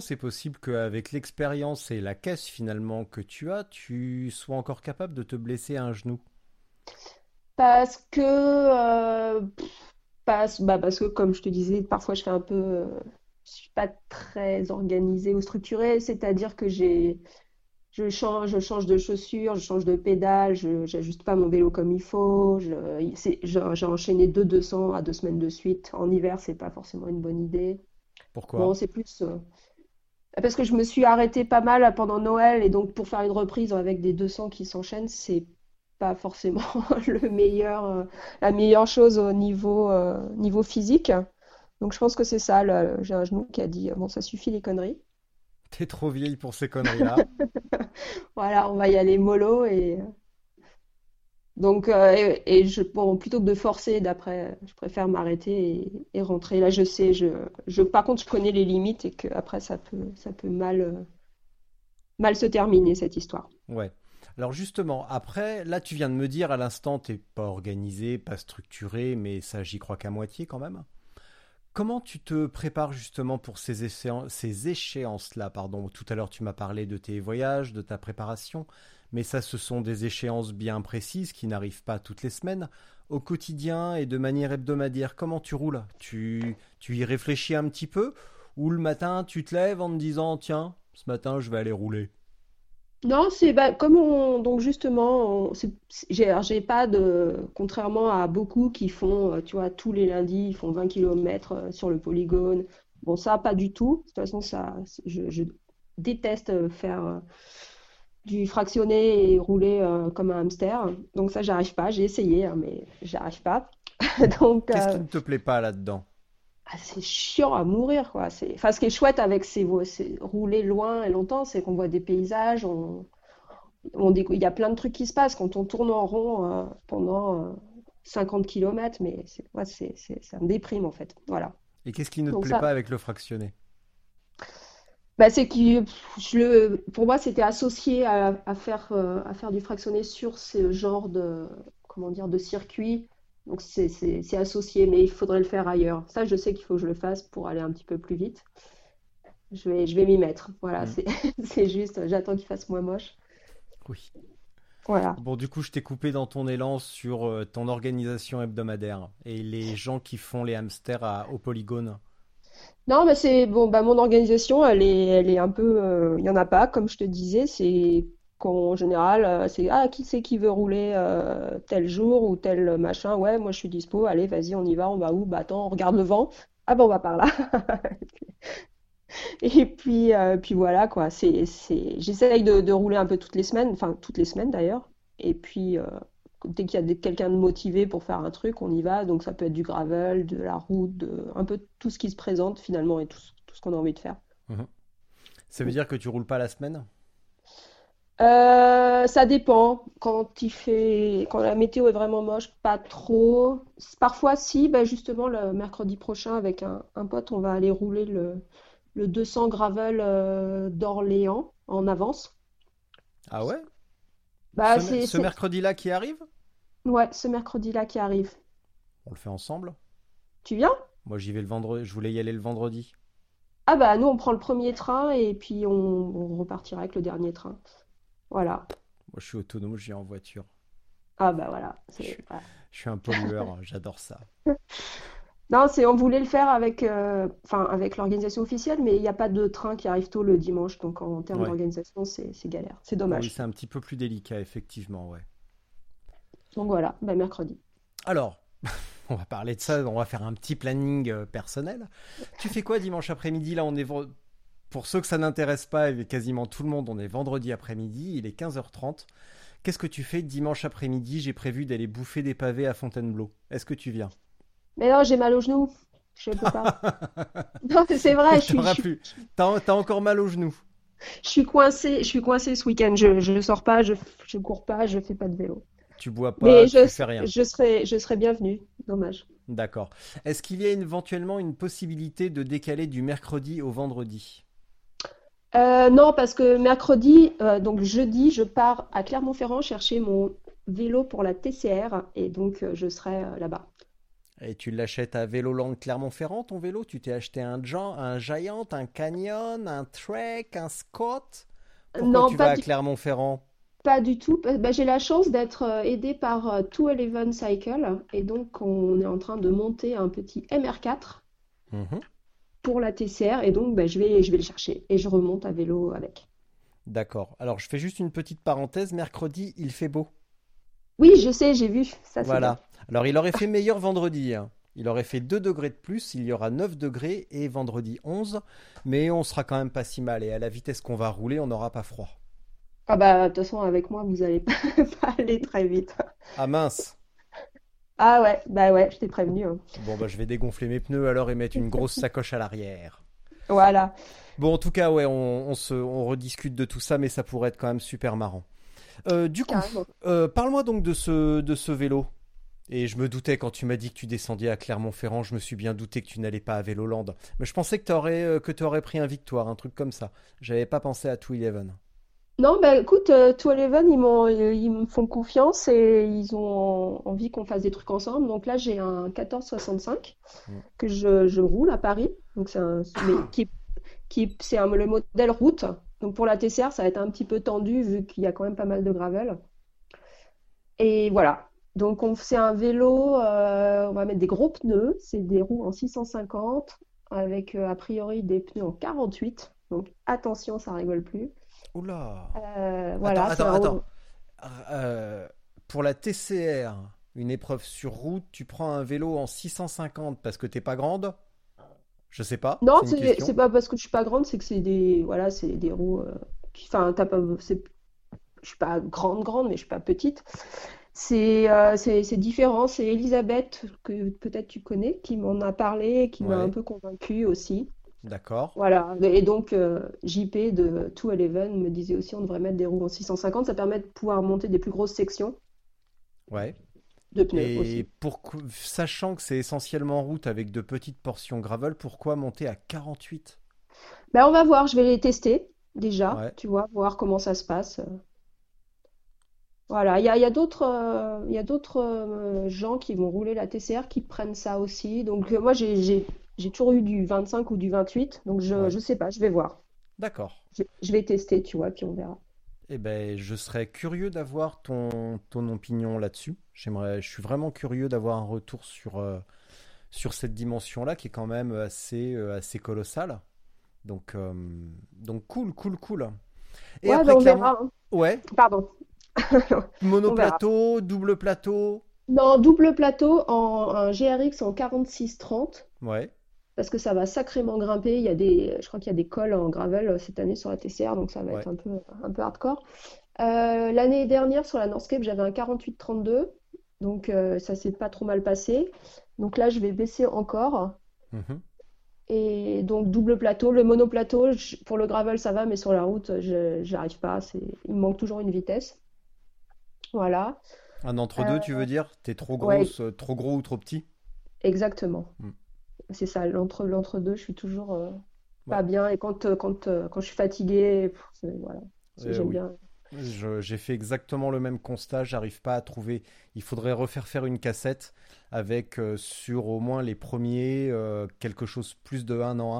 c'est possible qu'avec l'expérience et la caisse finalement que tu as, tu sois encore capable de te blesser à un genou ? Parce que comme je te disais, parfois je fais un peu, je suis pas très organisée ou structurée, c'est-à-dire que je change de chaussures, je change de pédale, j'ajuste pas mon vélo comme il faut. J'ai enchaîné 200 à 2 semaines de suite. En hiver, c'est pas forcément une bonne idée. Pourquoi ? Bon, c'est plus parce que je me suis arrêtée pas mal pendant Noël et donc pour faire une reprise avec des 200 qui s'enchaînent, c'est pas forcément la meilleure chose au niveau physique. Donc je pense que c'est ça. J'ai un genou qui a dit bon, ça suffit les conneries. T'es trop vieille pour ces conneries-là. Voilà, on va y aller mollo et donc plutôt que de forcer, d'après, je préfère m'arrêter et rentrer. Là, je sais, par contre, je connais les limites et que après, ça peut mal se terminer cette histoire. Ouais. Alors justement, après, là, tu viens de me dire à l'instant, t'es pas organisé, pas structuré, mais ça, j'y crois qu'à moitié quand même. Comment tu te prépares justement pour ces échéances-là ? Pardon, tout à l'heure tu m'as parlé de tes voyages, de ta préparation, mais ça ce sont des échéances bien précises qui n'arrivent pas toutes les semaines. Au quotidien et de manière hebdomadaire, comment tu roules ? Tu y réfléchis un petit peu ? Ou le matin tu te lèves en te disant tiens, ce matin je vais aller rouler ? Non, c'est comme on, donc justement, j'ai pas de, contrairement à beaucoup qui font, tu vois, tous les lundis, ils font 20 km sur le polygone. Bon, ça, pas du tout. De toute façon, ça, je déteste faire du fractionné et rouler comme un hamster. Donc ça, j'arrive pas. J'ai essayé, hein, mais j'arrive pas. Donc, qu'est-ce qui ne te plaît pas là-dedans? Ah, c'est chiant à mourir, quoi. Enfin, ce qui est chouette avec ces rouler loin et longtemps, c'est qu'on voit des paysages, il y a plein de trucs qui se passent quand on tourne en rond pendant 50 km, mais ça me déprime en fait. Voilà. Et qu'est-ce qui ne te plaît pas avec le fractionné? Bah, c'est que pour moi, c'était associé à faire du fractionné sur ce genre de, comment dire, de circuit. Donc c'est associé, mais il faudrait le faire ailleurs. Ça, je sais qu'il faut que je le fasse pour aller un petit peu plus vite. Je vais m'y mettre. Voilà, c'est juste, j'attends qu'il fasse moins moche. Oui. Voilà. Bon, du coup, je t'ai coupé dans ton élan sur ton organisation hebdomadaire et les gens qui font les hamsters au polygone. Non, mais c'est bon. Bah, mon organisation, elle est un peu, il y en a pas, comme je te disais, c'est. En général, c'est qui c'est qui veut rouler tel jour ou tel machin. Ouais, moi je suis dispo, allez, vas-y, on y va, on va où? Bah attends, on regarde le vent. Ah bon, on va par là. Et puis voilà quoi. J'essaye de rouler un peu toutes les semaines, enfin toutes les semaines d'ailleurs. Et puis dès qu'il y a quelqu'un de motivé pour faire un truc, on y va. Donc ça peut être du gravel, de la route, un peu tout ce qui se présente finalement et tout ce qu'on a envie de faire. Ça veut dire que tu roules pas la semaine? Ça dépend. Quand la météo est vraiment moche, pas trop. Parfois, si. Ben justement, le mercredi prochain, avec un pote, on va aller rouler le 200 gravel d'Orléans en avance. Ah ouais? Bah, ce mercredi-là qui arrive? Ouais, ce mercredi-là qui arrive. On le fait ensemble? Tu viens? Moi, j'y vais le vendredi. Je voulais y aller le vendredi. Ah bah nous, on prend le premier train et puis on repartira avec le dernier train. Voilà. Moi, je suis autonome, j'y vais en voiture. Ah bah voilà. Je suis un pollueur, j'adore ça. Non, on voulait le faire avec l'organisation officielle, mais il n'y a pas de train qui arrive tôt le dimanche, donc en termes d'organisation, c'est galère. C'est dommage. Oui, c'est un petit peu plus délicat, effectivement, ouais. Donc voilà, bah, mercredi. Alors, on va parler de ça, on va faire un petit planning personnel. Tu fais quoi dimanche après-midi? Là, on est... Pour ceux que ça n'intéresse pas, et quasiment tout le monde, on est vendredi après-midi, il est 15h30. Qu'est-ce que tu fais dimanche après-midi? J'ai prévu d'aller bouffer des pavés à Fontainebleau. Est-ce que tu viens? Mais non, j'ai mal au genou. Je peux pas. Non, c'est vrai. T'as encore mal au genou. Je suis coincée ce week-end. Je sors pas, je cours pas, je fais pas de vélo. Tu bois pas, mais tu fais rien. Je serais bienvenue. Dommage. D'accord. Est-ce qu'il y a éventuellement une possibilité de décaler du mercredi au vendredi? Non, parce que mercredi, donc jeudi, je pars à Clermont-Ferrand chercher mon vélo pour la TCR et donc je serai là-bas. Et tu l'achètes à Véloland Clermont-Ferrand, ton vélo? Tu t'es acheté un Giant, un Canyon, un Trek, un Scott? Pourquoi non, tu vas à Clermont-Ferrand? Pas du tout. Bah, j'ai la chance d'être aidée par 211 Cycle et donc on est en train de monter un petit MR4. Pour la TCR et donc ben, je vais le chercher et je remonte à vélo avec. D'accord. Alors je fais juste une petite parenthèse. Mercredi, il fait beau. Oui, je sais, j'ai vu. Ça, voilà. C'est alors il aurait fait meilleur vendredi. Hein. Il aurait fait 2 degrés de plus. Il y aura 9 degrés et vendredi 11. Mais on sera quand même pas si mal et à la vitesse qu'on va rouler, on n'aura pas froid. Ah bah de toute façon avec moi, vous allez pas aller très vite. Ah mince. Ah ouais, bah ouais, je t'ai prévenu. Hein. Bon, bah je vais dégonfler mes pneus alors et mettre une grosse sacoche à l'arrière. Voilà. Bon, en tout cas, ouais, on rediscute de tout ça, mais ça pourrait être quand même super marrant. Du coup, parle-moi donc de ce vélo. Et je me doutais, quand tu m'as dit que tu descendais à Clermont-Ferrand, je me suis bien douté que tu n'allais pas à Véloland. Mais je pensais que tu aurais pris un Victoire, un truc comme ça. J'avais pas pensé à 211. Non, bah écoute, 211, ils me font confiance et ils ont envie qu'on fasse des trucs ensemble. Donc là, j'ai un 1465 que je roule à Paris. Donc c'est le modèle route. Donc pour la TCR, ça va être un petit peu tendu vu qu'il y a quand même pas mal de gravel. Et voilà. Donc c'est un vélo, on va mettre des gros pneus. C'est des roues en 650 avec a priori des pneus en 48. Donc attention, ça rigole plus. Oula. Voilà, attends. Pour la TCR, une épreuve sur route, tu prends un vélo en 650 parce que t'es pas grande? Je sais pas. Non, c'est pas parce que je suis pas grande, c'est que c'est des, voilà, c'est des roues. Enfin, t'as pas. Je suis pas grande, mais je suis pas petite. C'est différent. C'est Elisabeth, que peut-être tu connais, qui m'en a parlé, qui m'a un peu convaincue aussi. D'accord. Voilà. Et donc, JP de 211 me disait aussi on devrait mettre des roues en 650. Ça permet de pouvoir monter des plus grosses sections. Ouais. De pneus et aussi. Sachant que c'est essentiellement route avec de petites portions gravel, pourquoi monter à 48 ? Ben, on va voir. Je vais les tester déjà. Ouais. Tu vois, voir comment ça se passe. Voilà, il y a d'autres gens qui vont rouler la TCR qui prennent ça aussi. Donc moi j'ai toujours eu du 25 ou du 28, donc je sais pas, je vais voir. D'accord. Je vais tester, tu vois, puis on verra. Eh ben je serais curieux d'avoir ton opinion là-dessus. Je suis vraiment curieux d'avoir un retour sur cette dimension-là qui est quand même assez colossale. Donc cool. Et ouais, après, on verra. Hein. Ouais. Pardon. Monoplateau, double plateau? Non, double plateau en un GRX en 46-30. Ouais. Parce que ça va sacrément grimper. Je crois qu'il y a des cols en gravel cette année sur la TCR, donc ça va être un peu hardcore. L'année dernière sur la North Cape, j'avais un 48-32, donc ça s'est pas trop mal passé. Donc là, je vais baisser encore. Mm-hmm. Et donc double plateau, le monoplateau pour le gravel ça va, mais sur la route, j'arrive pas. Il me manque toujours une vitesse. Voilà. Un entre-deux, tu veux dire ? T'es trop grosse, trop gros ou trop petit ? Exactement. C'est ça, l'entre-deux, je suis toujours pas bien. Et quand je suis fatiguée, voilà. J'aime bien. J'ai fait exactement le même constat. J'arrive pas à trouver. Il faudrait refaire faire une cassette avec sur au moins les premiers quelque chose plus de 1 en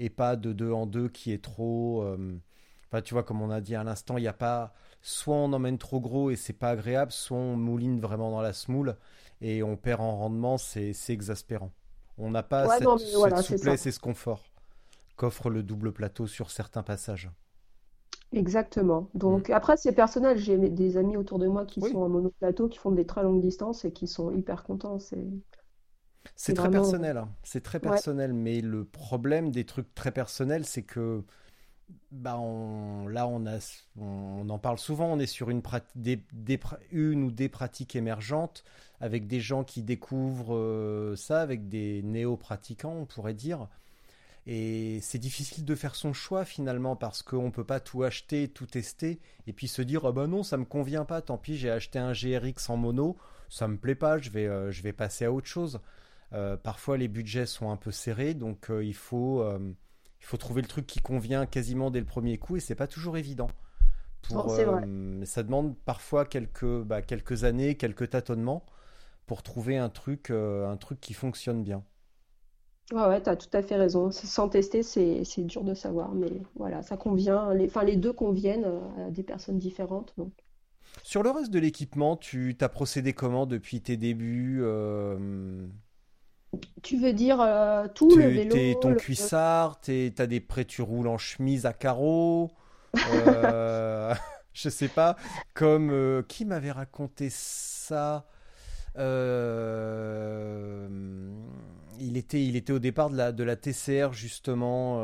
1 et pas de 2 en 2 qui est trop. Enfin, tu vois, comme on a dit à l'instant, il n'y a pas. Soit on emmène trop gros et c'est pas agréable, soit on mouline vraiment dans la semoule et on perd en rendement, c'est exaspérant. On n'a pas cette souplesse et ce confort qu'offre le double plateau sur certains passages. Exactement. Donc après, c'est personnel. J'ai des amis autour de moi qui sont en monoplateau, qui font des très longues distances et qui sont hyper contents. C'est très vraiment... personnel. Hein. C'est très personnel. Ouais. Mais le problème des trucs très personnels, c'est que on en parle souvent, on est sur une ou des pratiques émergentes avec des gens qui découvrent ça, avec des néo-pratiquants, on pourrait dire. Et c'est difficile de faire son choix finalement parce qu'on ne peut pas tout acheter, tout tester et puis se dire non, ça ne me convient pas, tant pis, j'ai acheté un GRX en mono, ça ne me plaît pas, je vais passer à autre chose. Parfois les budgets sont un peu serrés, donc il faut trouver le truc qui convient quasiment dès le premier coup et c'est pas toujours évident. C'est vrai. Ça demande parfois quelques années, quelques tâtonnements pour trouver un truc qui fonctionne bien. Ouais, t'as tout à fait raison. Sans tester, c'est dur de savoir, mais voilà, ça convient. Les deux conviennent à des personnes différentes. Donc. Sur le reste de l'équipement, tu t'as procédé comment depuis tes débuts Tu veux dire le vélo, cuissard, t'as des prêts, tu roules en chemise à carreaux. Je sais pas. Comme qui m'avait raconté ça. Il était au départ de la TCR justement.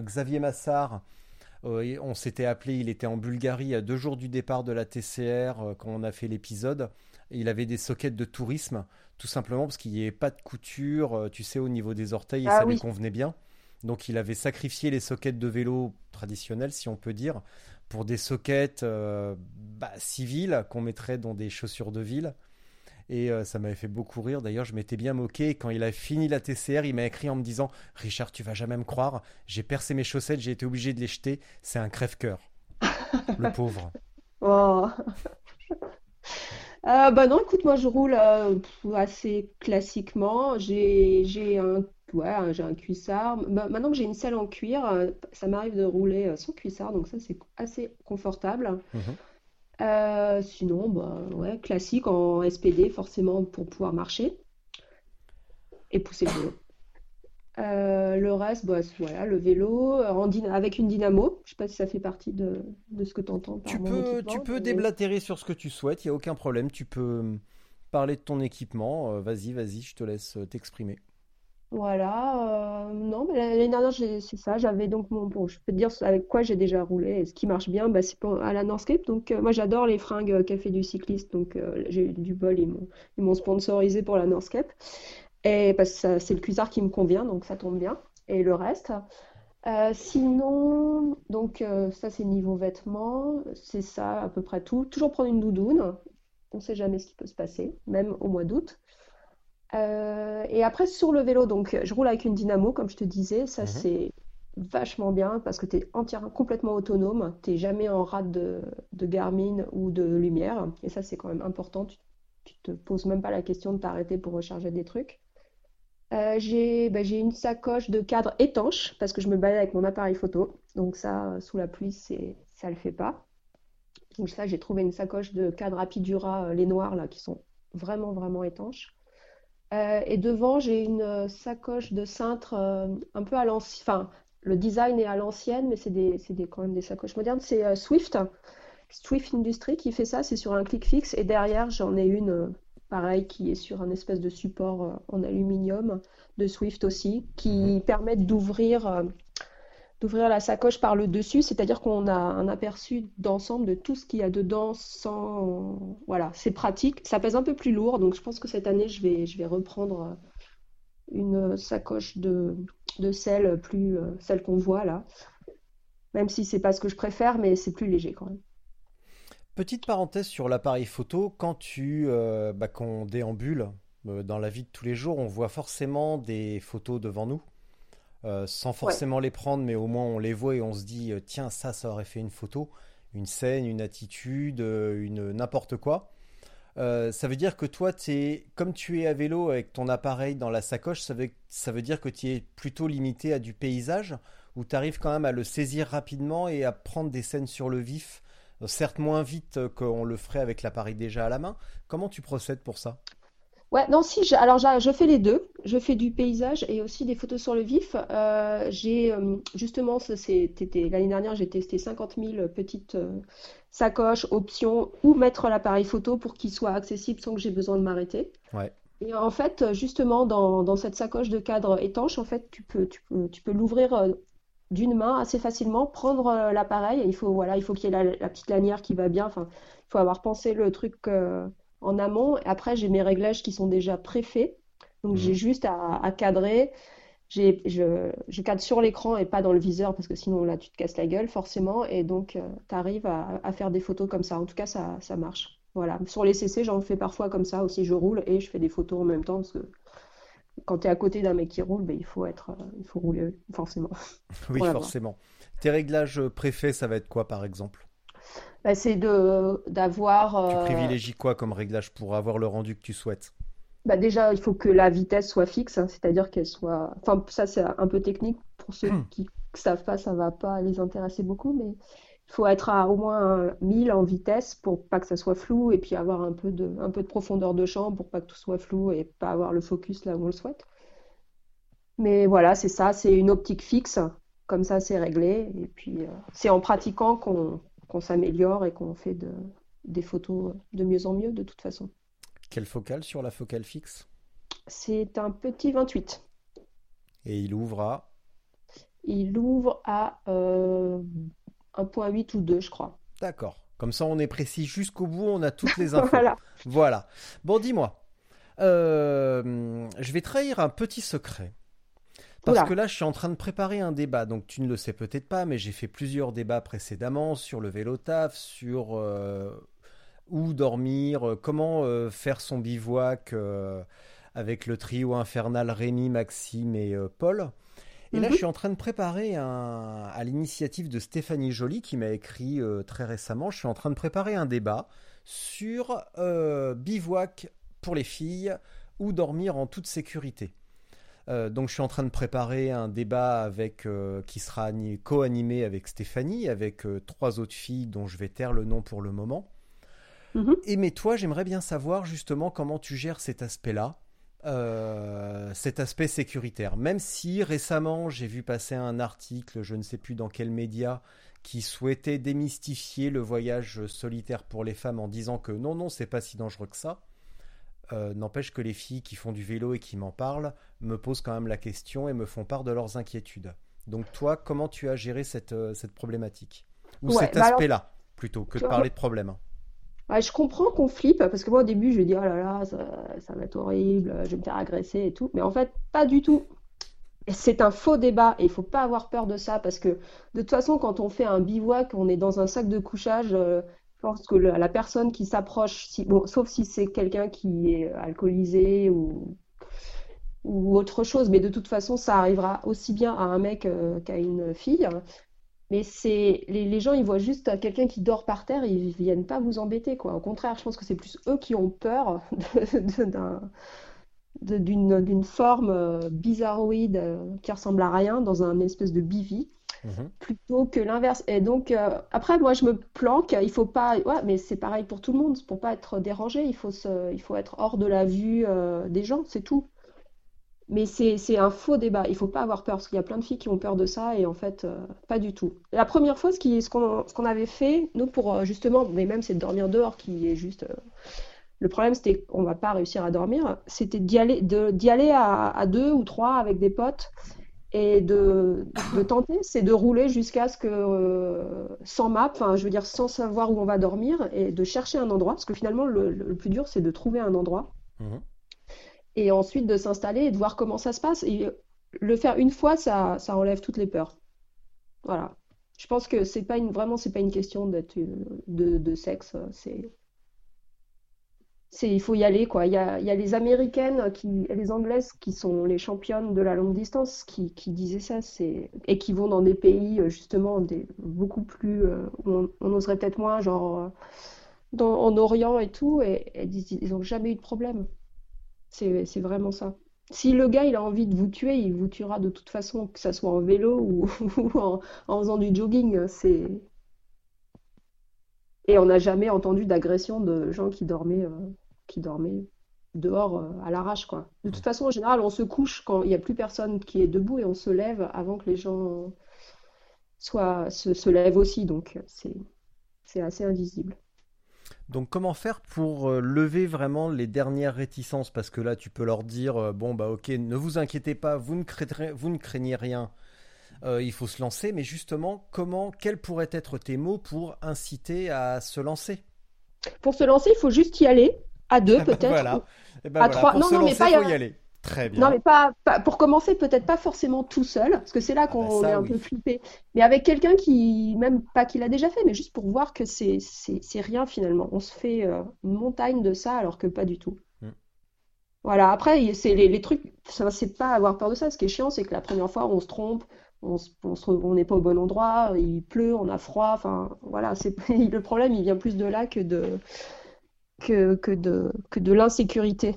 Xavier Massard. On s'était appelé. Il était en Bulgarie à 2 jours du départ de la TCR quand on a fait l'épisode. Il avait des sockets de tourisme, tout simplement parce qu'il n'y avait pas de couture, tu sais, au niveau des orteils, et ça lui convenait bien. Donc, il avait sacrifié les sockets de vélo traditionnels, si on peut dire, pour des sockets civiles qu'on mettrait dans des chaussures de ville. Et ça m'avait fait beaucoup rire. D'ailleurs, je m'étais bien moqué. Et quand il a fini la TCR, il m'a écrit en me disant « Richard, tu vas jamais me croire. J'ai percé mes chaussettes, j'ai été obligé de les jeter. C'est un crève-cœur. » Le pauvre. Oh. Non, écoute, moi je roule assez classiquement. J'ai un cuissard. Maintenant que j'ai une selle en cuir, ça m'arrive de rouler sans cuissard, donc ça c'est assez confortable. Mmh. Sinon, classique en SPD forcément pour pouvoir marcher et pousser le vélo. Le reste, bah, voilà, le vélo, avec une dynamo. Je ne sais pas si ça fait partie de ce que t'entends par tu peux déblatérer sur ce que tu souhaites, il n'y a aucun problème. Tu peux parler de ton équipement. Vas-y, je te laisse t'exprimer. Voilà. Non, mais l'année dernière, c'est ça. J'avais donc je peux te dire avec quoi j'ai déjà roulé. Et ce qui marche bien, bah, c'est à la North Cape. Donc, moi, j'adore les fringues Café du Cycliste. Donc, j'ai eu du bol. Ils m'ont sponsorisé pour la North Cape. Et parce que c'est le cuissard qui me convient, donc ça tombe bien. Et le reste. Sinon, donc ça c'est niveau vêtements, c'est ça à peu près tout. Toujours prendre une doudoune, on ne sait jamais ce qui peut se passer, même au mois d'août. Et après sur le vélo, donc je roule avec une dynamo, comme je te disais, ça c'est vachement bien parce que tu es complètement autonome, tu n'es jamais en rade de Garmin ou de lumière. Et ça c'est quand même important, tu ne te poses même pas la question de t'arrêter pour recharger des trucs. J'ai une sacoche de cadre étanche parce que je me balade avec mon appareil photo, donc ça sous la pluie ça le fait pas. Donc ça j'ai trouvé une sacoche de cadre Apidura, les noirs là qui sont vraiment vraiment étanches. Et devant j'ai une sacoche de cintre un peu à l'ancienne, enfin le design est à l'ancienne mais c'est quand même des sacoches modernes. C'est Swift Industry qui fait ça, c'est sur un clic fixe et derrière j'en ai une pareil, qui est sur un espèce de support en aluminium, de Swift aussi, qui permet d'ouvrir la sacoche par le dessus, c'est-à-dire qu'on a un aperçu d'ensemble de tout ce qu'il y a dedans sans... Voilà, c'est pratique. Ça pèse un peu plus lourd, donc je pense que cette année, je vais reprendre une sacoche de selle, plus celle qu'on voit là, même si c'est pas ce que je préfère, mais c'est plus léger quand même. Petite parenthèse sur l'appareil photo, quand on déambule dans la vie de tous les jours, on voit forcément des photos devant nous, sans forcément les prendre, mais au moins on les voit et on se dit « Tiens, ça aurait fait une photo, une scène, une attitude, n'importe quoi ». Ça veut dire que toi, comme tu es à vélo avec ton appareil dans la sacoche, ça veut dire que tu es plutôt limité à du paysage, où tu arrives quand même à le saisir rapidement et à prendre des scènes sur le vif, certes moins vite qu'on le ferait avec l'appareil déjà à la main. Comment tu procèdes pour ça ? Ouais, non, si, je fais les deux. Je fais du paysage et aussi des photos sur le vif. J'ai justement, l'année dernière, j'ai testé 50 000 petites sacoches, options, où mettre l'appareil photo pour qu'il soit accessible sans que j'ai besoin de m'arrêter. Ouais. Et en fait, justement, dans cette sacoche de cadre étanche, en fait, tu peux l'ouvrir d'une main assez facilement, prendre l'appareil. Il faut qu'il y ait la petite lanière qui va bien, enfin il faut avoir pensé le truc en amont. Après j'ai mes réglages qui sont déjà préfaits, donc j'ai juste à cadrer. Je cadre sur l'écran et pas dans le viseur parce que sinon là tu te casses la gueule forcément, et donc t'arrives à faire des photos comme ça. En tout cas ça marche, voilà. Sur les CC j'en fais parfois comme ça aussi, je roule et je fais des photos en même temps parce que quand tu es à côté d'un mec qui roule, il faut rouler forcément. Oui, forcément. Tes réglages préfets, ça va être quoi par exemple ? C'est d'avoir... Tu privilégies quoi comme réglage pour avoir le rendu que tu souhaites ? Déjà, il faut que la vitesse soit fixe, hein, c'est-à-dire qu'elle soit... Enfin, ça c'est un peu technique, pour ceux qui ne savent pas, ça ne va pas les intéresser beaucoup, mais il faut être à au moins 1000 en vitesse pour pas que ça soit flou, et puis avoir un peu de profondeur de champ pour pas que tout soit flou et pas avoir le focus là où on le souhaite. Mais voilà, c'est ça, c'est une optique fixe, comme ça c'est réglé. Et puis c'est en pratiquant qu'on s'améliore et qu'on fait des photos de mieux en mieux de toute façon. Quelle focale sur la focale fixe ? C'est un petit 28. Et il ouvre à 1.8 ou 2, je crois. D'accord. Comme ça, on est précis jusqu'au bout, on a toutes les infos. Voilà. Bon, dis-moi, je vais trahir un petit secret. Parce que là, je suis en train de préparer un débat. Donc, tu ne le sais peut-être pas, mais j'ai fait plusieurs débats précédemment sur le vélo taf, sur où dormir, comment faire son bivouac avec le trio infernal Rémi, Maxime et Paul. Et là, je suis en train de préparer à l'initiative de Stéphanie Joly, qui m'a écrit très récemment, je suis en train de préparer un débat sur bivouac pour les filles ou dormir en toute sécurité. Donc, je suis en train de préparer un débat qui sera co-animé avec Stéphanie, avec trois autres filles dont je vais taire le nom pour le moment. Et mais toi, j'aimerais bien savoir justement comment tu gères cet aspect-là. cet aspect sécuritaire. Même si récemment, j'ai vu passer un article, je ne sais plus dans quel média, qui souhaitait démystifier le voyage solitaire pour les femmes en disant que non, c'est pas si dangereux que ça. N'empêche que les filles qui font du vélo et qui m'en parlent me posent quand même la question et me font part de leurs inquiétudes. Donc toi, comment tu as géré cette problématique? Ou cet aspect-là, alors, plutôt que de parler de problème. Ouais, je comprends qu'on flippe, parce que moi au début je me dis oh là là, ça va être horrible, je vais me faire agresser et tout, mais en fait pas du tout. C'est un faux débat et il ne faut pas avoir peur de ça, parce que de toute façon quand on fait un bivouac, on est dans un sac de couchage, je pense que la personne qui s'approche, sauf si c'est quelqu'un qui est alcoolisé ou autre chose, mais de toute façon ça arrivera aussi bien à un mec qu'à une fille. Mais c'est les gens, ils voient juste quelqu'un qui dort par terre, ils viennent pas vous embêter, quoi. Au contraire, je pense que c'est plus eux qui ont peur d'une forme bizarroïde qui ressemble à rien dans un espèce de bivy, plutôt que l'inverse. Et donc après, moi je me planque, il faut pas. Ouais, mais c'est pareil pour tout le monde, pour pas être dérangé, il faut être hors de la vue des gens, c'est tout. Mais c'est un faux débat, il ne faut pas avoir peur, parce qu'il y a plein de filles qui ont peur de ça, et en fait, pas du tout. La première fois, ce qu'on avait fait, nous, pour justement, mais même c'est de dormir dehors qui est juste... le problème, c'était qu'on ne va pas réussir à dormir, c'était d'y aller à deux ou trois avec des potes, et de tenter, c'est de rouler jusqu'à ce que, sans map, enfin, je veux dire, sans savoir où on va dormir, et de chercher un endroit, parce que finalement, le plus dur, c'est de trouver un endroit. Mmh. Et ensuite de s'installer et de voir comment ça se passe. Et le faire une fois, ça enlève toutes les peurs. Voilà. Je pense que c'est pas une question de sexe. Il faut y aller, quoi. Il y a les Américaines, les Anglaises qui sont les championnes de la longue distance qui disaient ça. Et qui vont dans des pays, justement, beaucoup plus... on oserait peut-être moins, genre en Orient et tout. Et ils n'ont jamais eu de problème. C'est vraiment ça. Si le gars il a envie de vous tuer, il vous tuera de toute façon, que ça soit en vélo ou en faisant du jogging. Et on n'a jamais entendu d'agression de gens qui dormaient dehors à l'arrache, quoi. De toute façon, en général, on se couche quand il n'y a plus personne qui est debout et on se lève avant que les gens se lèvent aussi. Donc c'est assez invisible. Donc comment faire pour lever vraiment les dernières réticences? Parce que là, tu peux leur dire ok, ne vous inquiétez pas, vous ne craignez rien, il faut se lancer. Mais justement, quels pourraient être tes mots pour inciter à se lancer? Pour se lancer, il faut juste y aller, à deux peut-être. Voilà. À trois. Pour se lancer, mais il faut y aller. Très bien. Non, mais pas pour commencer, peut-être pas forcément tout seul, parce que c'est là qu'on est un peu flippé. Mais avec quelqu'un qui, même pas qu'il a déjà fait, mais juste pour voir que c'est rien finalement. On se fait une montagne de ça alors que pas du tout. Voilà, après, c'est les trucs, ça, c'est pas avoir peur de ça. Ce qui est chiant, c'est que la première fois, on se trompe, on n'est pas au bon endroit, il pleut, on a froid, enfin voilà, le problème, il vient plus de là que de l'insécurité.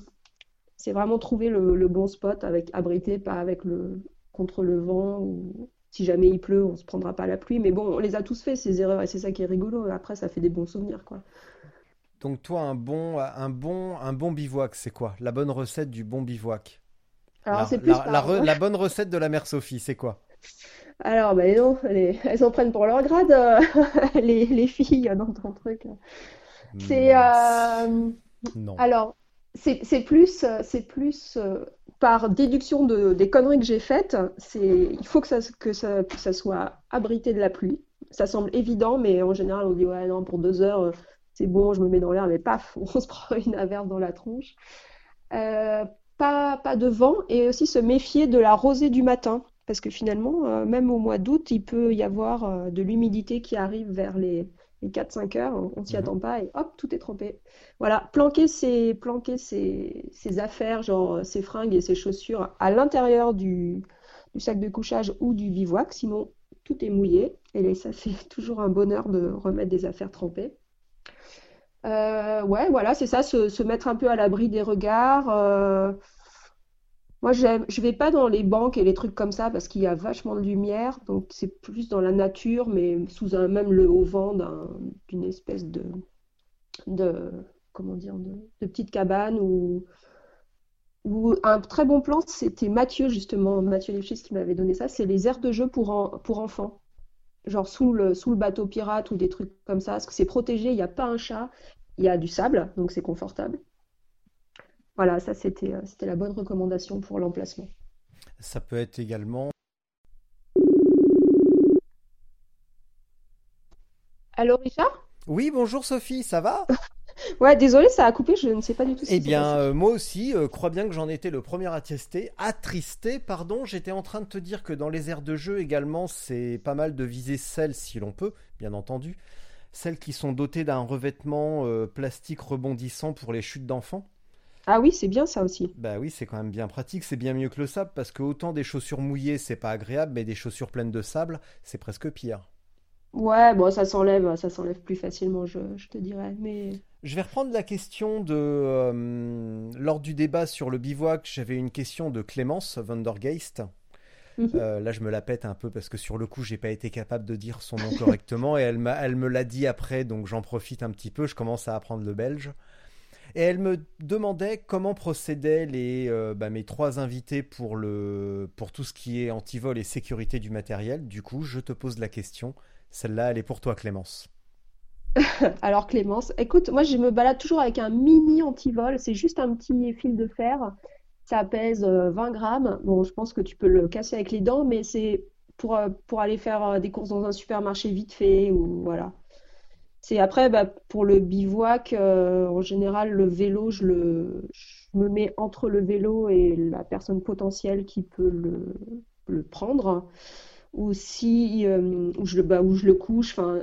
C'est vraiment trouver le bon spot, avec abrité, pas avec contre le vent, ou si jamais il pleut, on ne se prendra pas la pluie. Mais bon, on les a tous fait, ces erreurs, et c'est ça qui est rigolo. Après, ça fait des bons souvenirs, quoi. Donc toi, un bon bivouac, c'est quoi? La bonne recette du bon bivouac? Alors, c'est plus la bonne recette de la mère Sophie, c'est quoi? Alors, non, elles en prennent pour leur grade, les filles, dans ton truc. C'est... Non. Alors... C'est plus par déduction des conneries que j'ai faites. Il faut que ça soit abrité de la pluie. Ça semble évident, mais en général, on dit ouais, non, pour 2 heures, c'est bon, je me mets dans l'air, mais paf, on se prend une averse dans la tronche. Pas de vent, et aussi se méfier de la rosée du matin, parce que finalement, même au mois d'août, il peut y avoir de l'humidité qui arrive vers les 4-5 heures, on s'y attend pas et hop, tout est trempé. Voilà, planquer ses affaires, genre ses fringues et ses chaussures à l'intérieur du sac de couchage ou du bivouac, sinon tout est mouillé. Et là, ça fait toujours un bonheur de remettre des affaires trempées. Ouais, voilà, c'est ça, se mettre un peu à l'abri des regards. Moi, je vais pas dans les banques et les trucs comme ça parce qu'il y a vachement de lumière, donc c'est plus dans la nature, mais sous même le haut vent d'une espèce de petite cabane ou où un très bon plan, c'était Mathieu, justement, Mathieu Lechis qui m'avait donné ça, c'est les aires de jeu pour enfants. Genre sous le bateau pirate ou des trucs comme ça, parce que c'est protégé, il n'y a pas un chat, il y a du sable, donc c'est confortable. Voilà, ça c'était la bonne recommandation pour l'emplacement. Ça peut être également... Allô Richard ? Oui, bonjour Sophie, ça va ? Ouais, désolé, ça a coupé, je ne sais pas du tout ce qui s'est passé. Eh bien, moi aussi, crois bien que j'en étais le premier attristé. J'étais en train de te dire que dans les aires de jeu également, c'est pas mal de viser celles, si l'on peut, bien entendu, celles qui sont dotées d'un revêtement plastique rebondissant pour les chutes d'enfants. Ah oui, c'est bien ça aussi. Bah oui, c'est quand même bien pratique, c'est bien mieux que le sable, parce que autant des chaussures mouillées, c'est pas agréable, mais des chaussures pleines de sable, c'est presque pire. Ouais, bon, ça s'enlève plus facilement, je te dirais, mais... Je vais reprendre la question de... lors du débat sur le bivouac, j'avais une question de Clémence Vandergeist. Mm-hmm. Là, je me la pète un peu parce que sur le coup, j'ai pas été capable de dire son nom correctement et elle me l'a dit après, donc j'en profite un petit peu, je commence à apprendre le belge. Et elle me demandait comment procédaient mes trois invités pour tout ce qui est antivol et sécurité du matériel. Du coup, je te pose la question. Celle-là, elle est pour toi, Clémence. Alors Clémence, écoute, moi je me balade toujours avec un mini antivol, c'est juste un petit fil de fer, ça pèse 20 grammes, bon je pense que tu peux le casser avec les dents, mais c'est pour aller faire des courses dans un supermarché vite fait, ou voilà. C'est après, pour le bivouac, en général le vélo, je me mets entre le vélo et la personne potentielle qui peut le prendre, ou si où je le couche, enfin...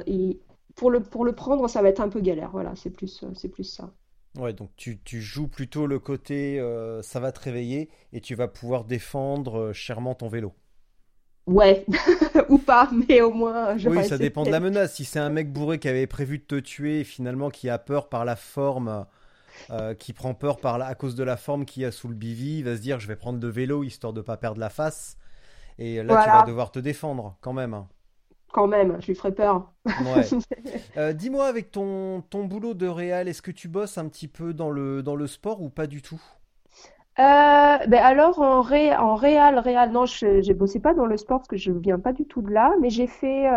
Pour le prendre, ça va être un peu galère. Voilà, c'est plus ça. Ouais, donc tu joues plutôt le côté ça va te réveiller et tu vas pouvoir défendre chèrement ton vélo. Ouais, ou pas, mais au moins... Oui, ça dépend de la menace. Si c'est un mec bourré qui avait prévu de te tuer et finalement qui a peur par la forme, qui prend peur à cause de la forme qu'il y a sous le bivy, il va se dire je vais prendre le vélo histoire de ne pas perdre la face. Et là, voilà. Tu vas devoir te défendre quand même. Quand même, je lui ferais peur. Ouais. Dis-moi, avec ton boulot de réal, est-ce que tu bosses un petit peu dans le sport ou pas du tout ? Alors, en réal, non, je bossais pas dans le sport parce que je viens pas du tout de là, mais j'ai fait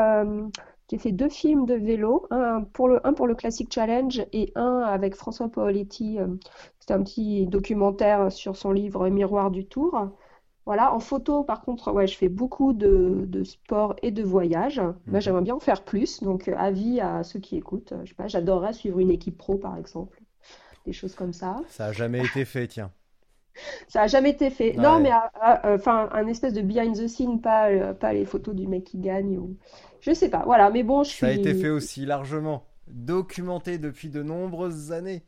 deux films de vélo, un pour le Classic Challenge et un avec François Paoletti. C'était un petit documentaire sur son livre « Miroir du Tour ». Voilà, en photo, par contre, ouais, je fais beaucoup de sport et de voyage. Là, j'aimerais bien en faire plus, donc avis à ceux qui écoutent. Je sais pas, j'adorerais suivre une équipe pro, par exemple, des choses comme ça. Ça a jamais été fait, tiens. Ça a jamais été fait. Ouais. Non, mais un espèce de behind the scene, pas les photos du mec qui gagne ou je sais pas. Voilà, mais bon, ça a été fait aussi largement, documenté depuis de nombreuses années.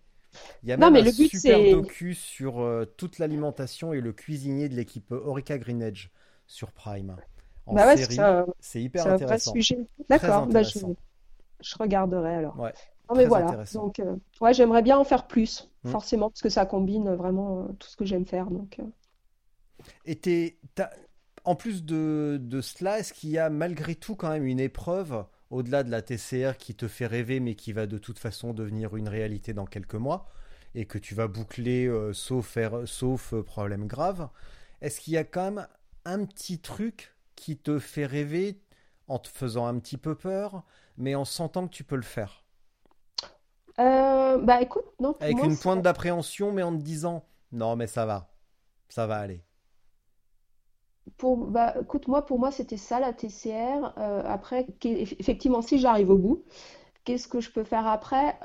Il y a même un super docu sur toute l'alimentation et le cuisinier de l'équipe Orica Green Edge sur Prime. Série, c'est hyper intéressant. C'est un vrai sujet. D'accord, je regarderai alors. Ouais, non, mais voilà. Donc, ouais, j'aimerais bien en faire plus, forcément, parce que ça combine vraiment tout ce que j'aime faire. Donc, Et en plus de cela, est-ce qu'il y a malgré tout quand même une épreuve au-delà de la TCR qui te fait rêver, mais qui va de toute façon devenir une réalité dans quelques mois, et que tu vas boucler sauf problème grave, est-ce qu'il y a quand même un petit truc qui te fait rêver en te faisant un petit peu peur, mais en sentant que tu peux le faire ? Écoute, non. Avec une pointe d'appréhension, mais en te disant « Non, mais ça va aller ». Écoute, pour moi, c'était ça la TCR. Après, effectivement, si j'arrive au bout, qu'est-ce que je peux faire après ?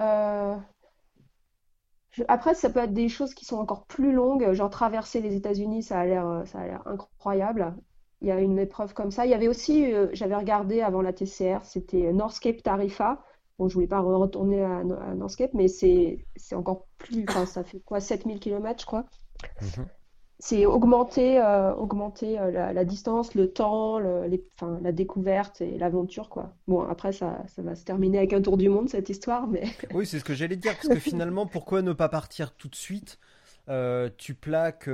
Après, ça peut être des choses qui sont encore plus longues. Genre traverser les États-Unis, ça a l'air incroyable. Il y a une épreuve comme ça. Il y avait aussi, j'avais regardé avant la TCR, c'était North Cape Tarifa. Bon, je voulais pas retourner à North Cape, mais c'est encore plus. Enfin, ça fait quoi, 7000 km, je crois. Mm-hmm. C'est augmenter la distance, le temps, la découverte et l'aventure, quoi. Bon, après, ça va se terminer avec un tour du monde, cette histoire, mais... Oui, c'est ce que j'allais dire, parce que finalement, pourquoi ne pas partir tout de suite ? Tu plaques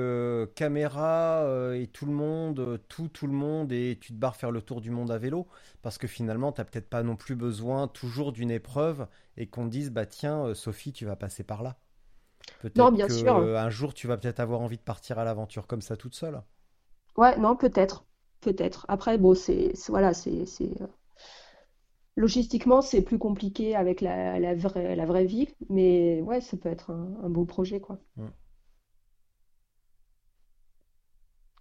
caméra et tout le monde, tout le monde, et tu te barres faire le tour du monde à vélo, parce que finalement, tu n'as peut-être pas non plus besoin toujours d'une épreuve et qu'on te dise, bah tiens, Sophie, tu vas passer par là. Peut-être non, bien sûr. Un jour, tu vas peut-être avoir envie de partir à l'aventure comme ça toute seule. Ouais, non, peut-être. Après, bon, c'est logistiquement, c'est plus compliqué avec la vraie vie, mais ouais, ça peut être un beau projet, quoi.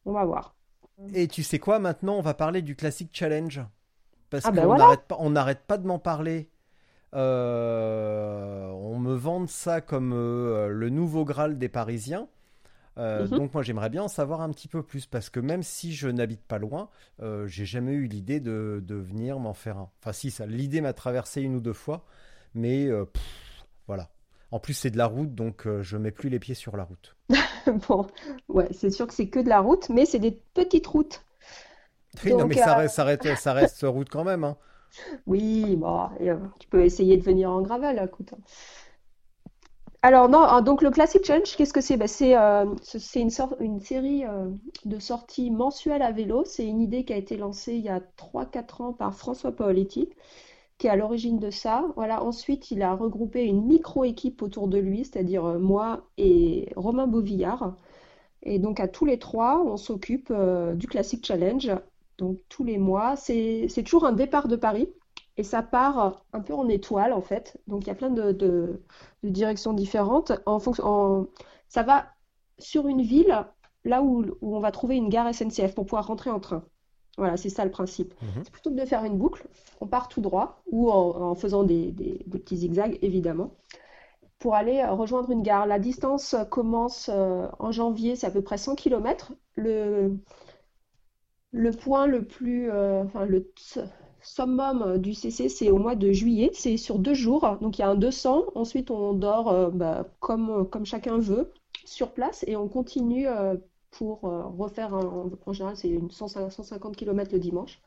On va voir. Et tu sais quoi, maintenant, on va parler du Classic Challenge. Parce qu'on n'arrête pas de m'en parler. On me vante ça comme le nouveau Graal des Parisiens. Donc moi j'aimerais bien en savoir un petit peu plus, parce que même si je n'habite pas loin, j'ai jamais eu l'idée de venir m'en faire un. Enfin si, ça, l'idée m'a traversé une ou deux fois, mais voilà. En plus c'est de la route, donc je mets plus les pieds sur la route. Bon, ouais, c'est sûr que c'est que de la route, mais c'est des petites routes. Oui, donc, non mais ça reste route quand même. Hein. Oui, bon, tu peux essayer de venir en gravel, écoute. Alors non, donc le Classic Challenge, qu'est-ce que c'est ? C'est une série de sorties mensuelles à vélo. C'est une idée qui a été lancée il y a 3-4 ans par François Paoletti, qui est à l'origine de ça. Voilà. Ensuite, il a regroupé une micro-équipe autour de lui, c'est-à-dire moi et Romain Beauvillard. Et donc à tous les trois, on s'occupe du Classic Challenge. Donc tous les mois, c'est toujours un départ de Paris. Et ça part un peu en étoile, en fait. Donc, il y a plein de directions différentes. Ça va sur une ville, là où on va trouver une gare SNCF pour pouvoir rentrer en train. Voilà, c'est ça le principe. C'est plutôt que de faire une boucle, on part tout droit, ou en faisant des petits zigzags, évidemment, pour aller rejoindre une gare. La distance commence en janvier, c'est à peu près 100 km. Le point le plus... summum du CC, c'est au mois de juillet, c'est sur 2 jours, donc il y a un 200, ensuite on dort comme chacun veut sur place et on continue pour refaire, en général c'est 150 km le dimanche,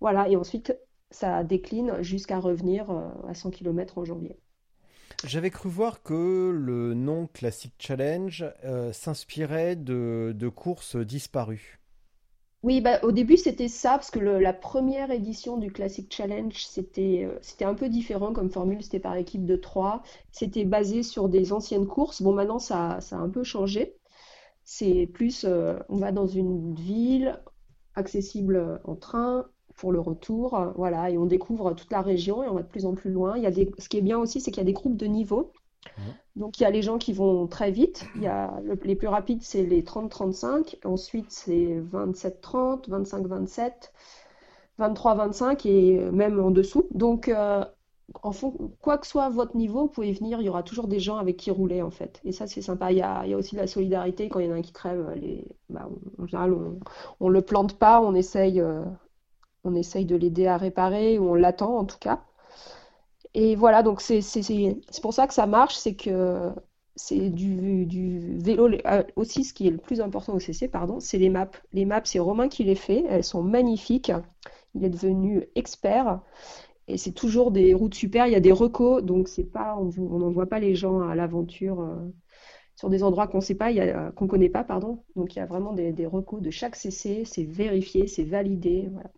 voilà, et ensuite ça décline jusqu'à revenir à 100 km en janvier. J'avais cru voir que le nom Classic Challenge s'inspirait de courses disparues. Oui, bah, au début c'était ça, parce que la première édition du Classic Challenge, c'était un peu différent comme formule, c'était par équipe de 3, c'était basé sur des anciennes courses. Bon, maintenant ça a un peu changé, c'est plus on va dans une ville accessible en train pour le retour, voilà, et on découvre toute la région et on va de plus en plus loin. Ce qui est bien aussi, c'est qu'il y a des groupes de niveaux. Donc il y a les gens qui vont très vite, il y a les plus rapides, c'est les 30-35, ensuite c'est 27-30, 25-27, 23-25 et même en dessous. Donc quoi que soit votre niveau, vous pouvez venir, il y aura toujours des gens avec qui rouler en fait. Et ça c'est sympa, il y a aussi de la solidarité, quand il y en a un qui crève, en général on le plante pas, on essaye de l'aider à réparer, ou on l'attend en tout cas. Et voilà, donc c'est pour ça que ça marche, c'est que c'est du vélo. Aussi, ce qui est le plus important au CC, c'est les maps. Les maps, c'est Romain qui les fait, elles sont magnifiques, il est devenu expert, et c'est toujours des routes super, il y a des recos, donc c'est pas, on n'envoie pas les gens à l'aventure sur des endroits qu'on connaît pas, pardon. Donc il y a vraiment des recos de chaque CC, c'est vérifié, c'est validé, voilà.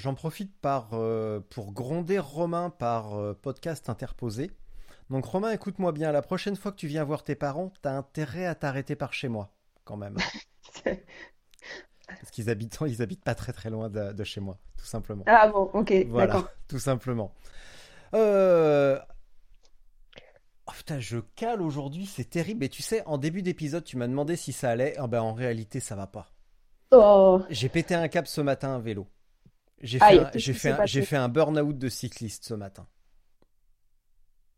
J'en profite pour gronder Romain par podcast interposé. Donc Romain, écoute-moi bien, la prochaine fois que tu viens voir tes parents, t'as intérêt à t'arrêter par chez moi, quand même. Parce qu'ils habitent pas très très loin de chez moi, tout simplement. Ah bon, ok, voilà, d'accord. Tout simplement. Oh putain, je cale aujourd'hui, c'est terrible. Et tu sais, en début d'épisode, tu m'as demandé si ça allait. Ah ben, en réalité, ça va pas. Oh. J'ai pété un câble ce matin à vélo. J'ai fait un burn-out de cycliste ce matin.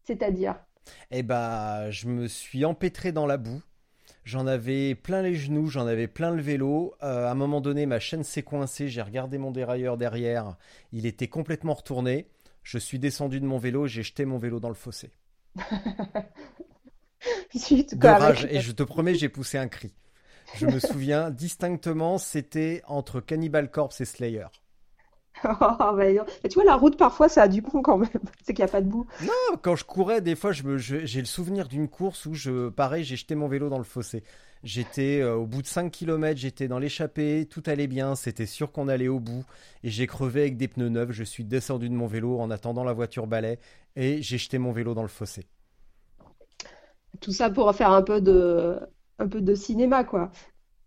C'est-à-dire ? Eh ben, je me suis empêtré dans la boue. J'en avais plein les genoux, j'en avais plein le vélo. À un moment donné, ma chaîne s'est coincée. J'ai regardé mon dérailleur derrière. Il était complètement retourné. Je suis descendu de mon vélo. J'ai jeté mon vélo dans le fossé. De rage. Et je te promets, j'ai poussé un cri. Je me souviens distinctement. C'était entre Cannibal Corpse et Slayer. Tu vois, la route parfois ça a du bon quand même, c'est qu'il n'y a pas de boue. Non, quand je courais des fois j'ai le souvenir d'une course où j'ai jeté mon vélo dans le fossé. J'étais au bout de 5 km, j'étais dans l'échappée, tout allait bien, c'était sûr qu'on allait au bout, et j'ai crevé avec des pneus neufs. Je suis descendu de mon vélo en attendant la voiture balai et j'ai jeté mon vélo dans le fossé. Tout ça pour faire un peu de cinéma, quoi.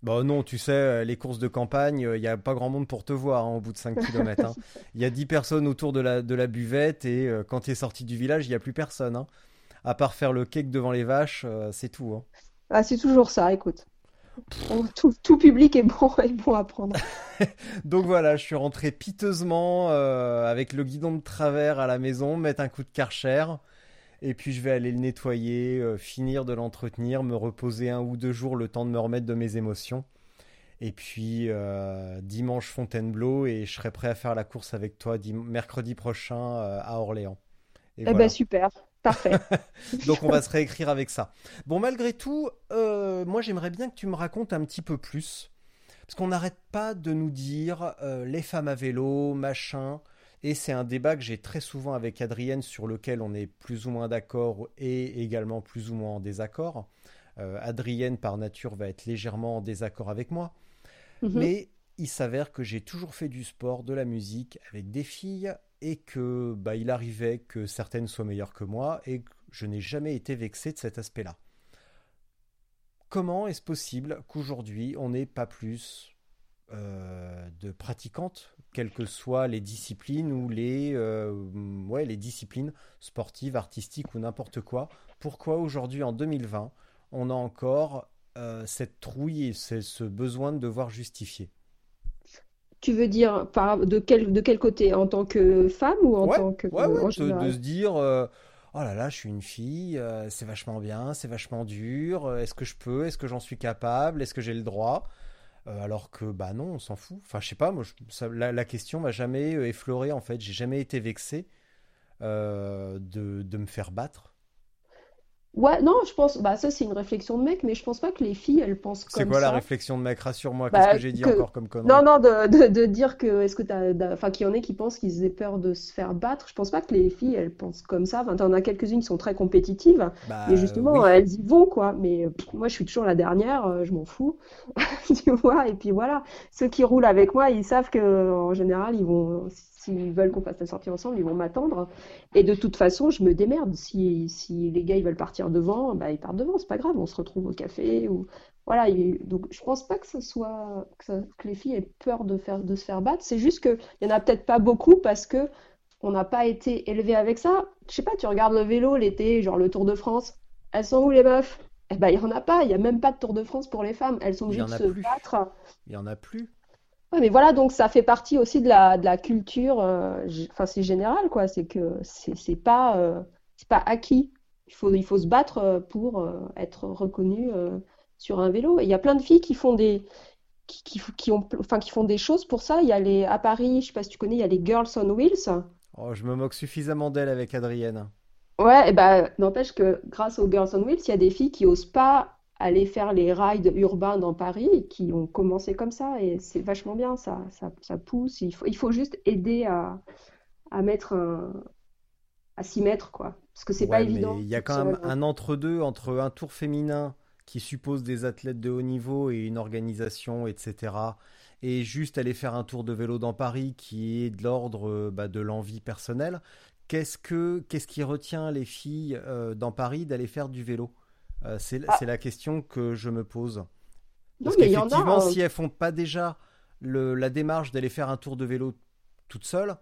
Bon non, tu sais, les courses de campagne, il n'y a pas grand monde pour te voir hein, au bout de 5 km. Hein. Il y a 10 personnes autour de la buvette et quand tu es sorti du village, il n'y a plus personne. Hein. À part faire le cake devant les vaches, c'est tout. Hein. Ah, c'est toujours ça, écoute. Tout public est bon à prendre. Donc voilà, je suis rentré piteusement avec le guidon de travers à la maison, mettre un coup de Karcher. Et puis je vais aller le nettoyer, finir de l'entretenir, me reposer 1 ou 2 jours, le temps de me remettre de mes émotions. Et puis dimanche Fontainebleau, et je serai prêt à faire la course avec toi mercredi prochain à Orléans. Et voilà. Ben super, parfait. Donc on va se réécrire avec ça. Bon, malgré tout, moi j'aimerais bien que tu me racontes un petit peu plus. Parce qu'on n'arrête pas de nous dire les femmes à vélo, machin... Et c'est un débat que j'ai très souvent avec Adrienne, sur lequel on est plus ou moins d'accord et également plus ou moins en désaccord. Adrienne, par nature, va être légèrement en désaccord avec moi. Mmh. Mais il s'avère que j'ai toujours fait du sport, de la musique avec des filles et que il arrivait que certaines soient meilleures que moi et que je n'ai jamais été vexé de cet aspect-là. Comment est-ce possible qu'aujourd'hui, on n'ait pas plus... de pratiquantes, quelles que soient les disciplines ou les disciplines sportives, artistiques ou n'importe quoi. Pourquoi aujourd'hui, en 2020, on a encore cette trouille et ce besoin de devoir justifier? Tu veux dire de quel côté? En tant que femme ou en tant que... de se dire... oh là là, je suis une fille, c'est vachement bien, c'est vachement dur, est-ce que je peux, est-ce que j'en suis capable, est-ce que j'ai le droit ? Alors que non, on s'en fout. Enfin, je sais pas, moi, la question m'a jamais effleuré en fait. J'ai jamais été vexé de me faire battre. Ouais, non, je pense. Ça, c'est une réflexion de mec, mais je pense pas que les filles, elles pensent comme ça. C'est quoi la réflexion de mec? Rassure-moi. Qu'est-ce que j'ai dit encore comme connerie? Non, de dire que est-ce que qu'il y en ait qui pensent qu'ils aient peur de se faire battre. Je pense pas que les filles, elles pensent comme ça. Enfin, t'en as quelques-unes qui sont très compétitives, mais justement, elles y vont quoi. Mais moi, je suis toujours la dernière. Je m'en fous, tu vois. Et puis voilà, ceux qui roulent avec moi, ils savent que en général, ils vont. S'ils veulent qu'on fasse la sortie ensemble, ils vont m'attendre. Et de toute façon, je me démerde. Si les gars ils veulent partir devant, ils partent devant, c'est pas grave, on se retrouve au café. Ou... Voilà, donc je pense pas que ce soit que les filles aient peur de se faire battre. C'est juste qu'il y en a peut-être pas beaucoup parce que on n'a pas été élevé avec ça. Je sais pas, tu regardes le vélo l'été, genre le Tour de France, elles sont où les meufs? Il y en a pas, il y a même pas de Tour de France pour les femmes, elles sont obligées de se battre. Il y en a plus. Ouais, mais voilà, donc ça fait partie aussi de la culture, c'est général, quoi. C'est que c'est pas acquis. Il faut se battre pour être reconnu sur un vélo. Et il y a plein de filles qui font qui font des choses pour ça. Il y a à Paris, je sais pas si tu connais, il y a les Girls on Wheels. Oh, je me moque suffisamment d'elle avec Adrienne. Ouais, n'empêche que grâce aux Girls on Wheels, il y a des filles qui osent pas aller faire les rides urbains dans Paris, qui ont commencé comme ça, et c'est vachement bien, ça pousse. Il faut juste aider à mettre à s'y mettre, quoi, parce que c'est pas évident. Il y a quand même un entre-deux, entre un tour féminin qui suppose des athlètes de haut niveau et une organisation, etc., et juste aller faire un tour de vélo dans Paris qui est de l'ordre de l'envie personnelle. Qu'est-ce qui retient les filles dans Paris d'aller faire du vélo ? C'est la question que je me pose. Parce qu'effectivement, si elles font pas déjà la démarche d'aller faire un tour de vélo toute seule,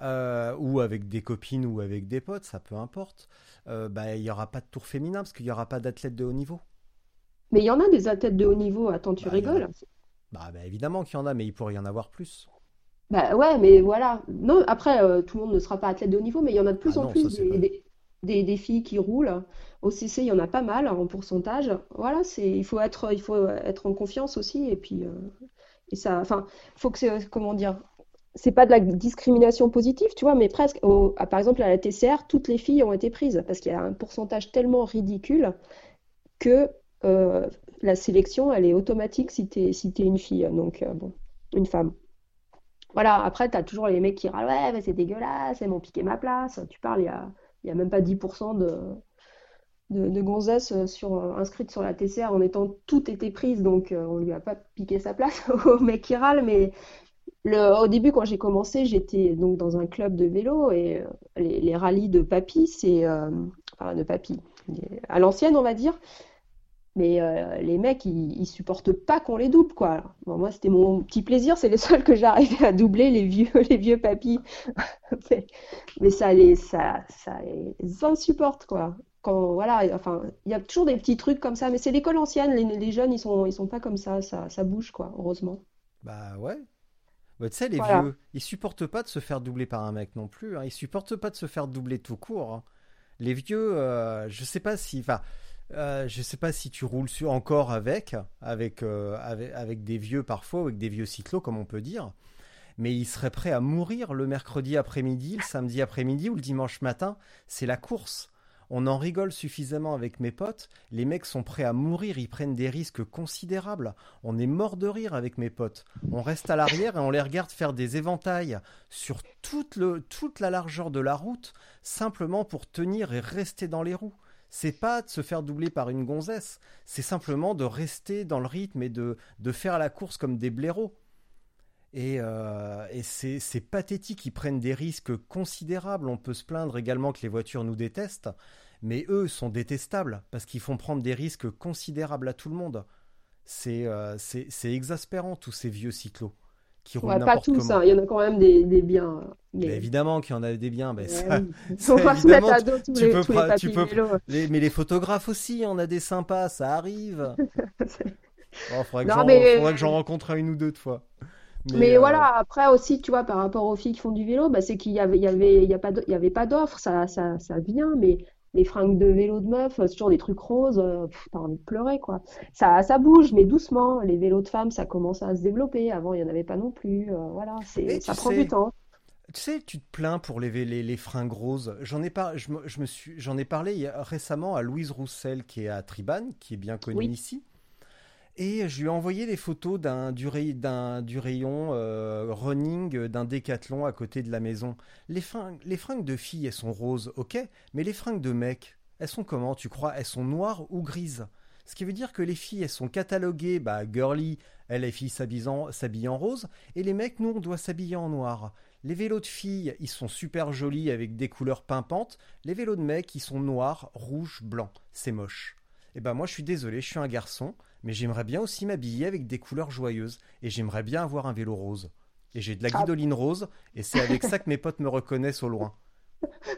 ou avec des copines ou avec des potes, ça peu importe, il n'y aura pas de tour féminin parce qu'il n'y aura pas d'athlètes de haut niveau. Mais il y en a des athlètes de haut niveau, attends, tu rigoles. Évidemment qu'il y en a, mais il pourrait y en avoir plus. Mais voilà. Non, après, tout le monde ne sera pas athlète de haut niveau, mais il y en a de plus en plus des filles qui roulent. Au CC, il y en a pas mal en pourcentage. Voilà, il faut être en confiance aussi. Et puis, faut que c'est, comment dire, c'est pas de la discrimination positive, tu vois, mais presque. Par exemple, à la TCR, toutes les filles ont été prises parce qu'il y a un pourcentage tellement ridicule que la sélection, elle est automatique si t'es une fille, donc une femme. Voilà, après, t'as toujours les mecs qui râlent, ouais, mais c'est dégueulasse, elles m'ont piqué ma place. Tu parles, il y a même pas 10% de gonzesses inscrites sur la TCR en étant toutes été prises, donc on lui a pas piqué sa place au mec qui râle. Mais au début, quand j'ai commencé, j'étais donc dans un club de vélo et les rallyes de papy, c'est hein, de papy, à l'ancienne on va dire. Mais les mecs, ils supportent pas qu'on les double, quoi. Bon, moi, c'était mon petit plaisir. C'est les seuls que j'arrivais à doubler, les vieux papis. Mais ça les insupporte, quoi. Quand, voilà, enfin, il y a toujours des petits trucs comme ça. Mais c'est l'école ancienne. Les jeunes, ils sont pas comme ça. Ça bouge, quoi, heureusement. Bah ouais. Bah, tu sais, les vieux, ils supportent pas de se faire doubler par un mec non plus. Hein. Ils supportent pas de se faire doubler tout court. Hein. Les vieux, je sais pas si... je sais pas si tu roules encore avec des vieux parfois, avec des vieux cyclos comme on peut dire, mais ils seraient prêts à mourir le mercredi après-midi, le samedi après-midi ou le dimanche matin. C'est la course. On en rigole suffisamment avec mes potes. Les mecs sont prêts à mourir. Ils prennent des risques considérables. On est mort de rire avec mes potes. On reste à l'arrière et on les regarde faire des éventails sur toute la largeur de la route, simplement pour tenir et rester dans les roues. C'est pas de se faire doubler par une gonzesse, c'est simplement de rester dans le rythme et de faire la course comme des blaireaux. Et c'est pathétique, ils prennent des risques considérables. On peut se plaindre également que les voitures nous détestent, mais eux sont détestables parce qu'ils font prendre des risques considérables à tout le monde. C'est exaspérant, tous ces vieux cyclos. Ouais, pas tous, ça. Il y en a quand même des biens. Mais évidemment qu'il y en a des biens. On va se mettre à dos mais les photographes aussi, on a des sympas, ça arrive. Faudrait que j'en rencontre une ou deux de fois. Mais voilà, après aussi, tu vois, par rapport aux filles qui font du vélo, bah, c'est qu'il n'y avait pas d'offre, ça vient, mais... Les fringues de vélo de meuf, c'est toujours des trucs roses, t'as envie de pleurer, quoi. Ça bouge, mais doucement. Les vélos de femmes, ça commence à se développer. Avant, il n'y en avait pas non plus. Voilà, ça prend du temps. Tu sais, tu te plains pour les fringues roses. J'en ai parlé récemment à Louise Roussel, qui est à Tribane, qui est bien connue ici. Et je lui ai envoyé des photos du rayon running d'un Décathlon à côté de la maison. Les fringues de filles, elles sont roses, ok, mais les fringues de mecs, elles sont comment, tu crois? Elles sont noires ou grises. Ce qui veut dire que les filles, elles sont cataloguées, bah, girly, les filles s'habillent en rose, et les mecs, nous, on doit s'habiller en noir. Les vélos de filles, ils sont super jolis avec des couleurs pimpantes. Les vélos de mecs, ils sont noirs, rouges, blancs. C'est moche. Et ben moi, je suis désolé, je suis un garçon. Mais j'aimerais bien aussi m'habiller avec des couleurs joyeuses. Et j'aimerais bien avoir un vélo rose. Et j'ai de la guidoline rose. Et c'est avec ça que mes potes me reconnaissent au loin.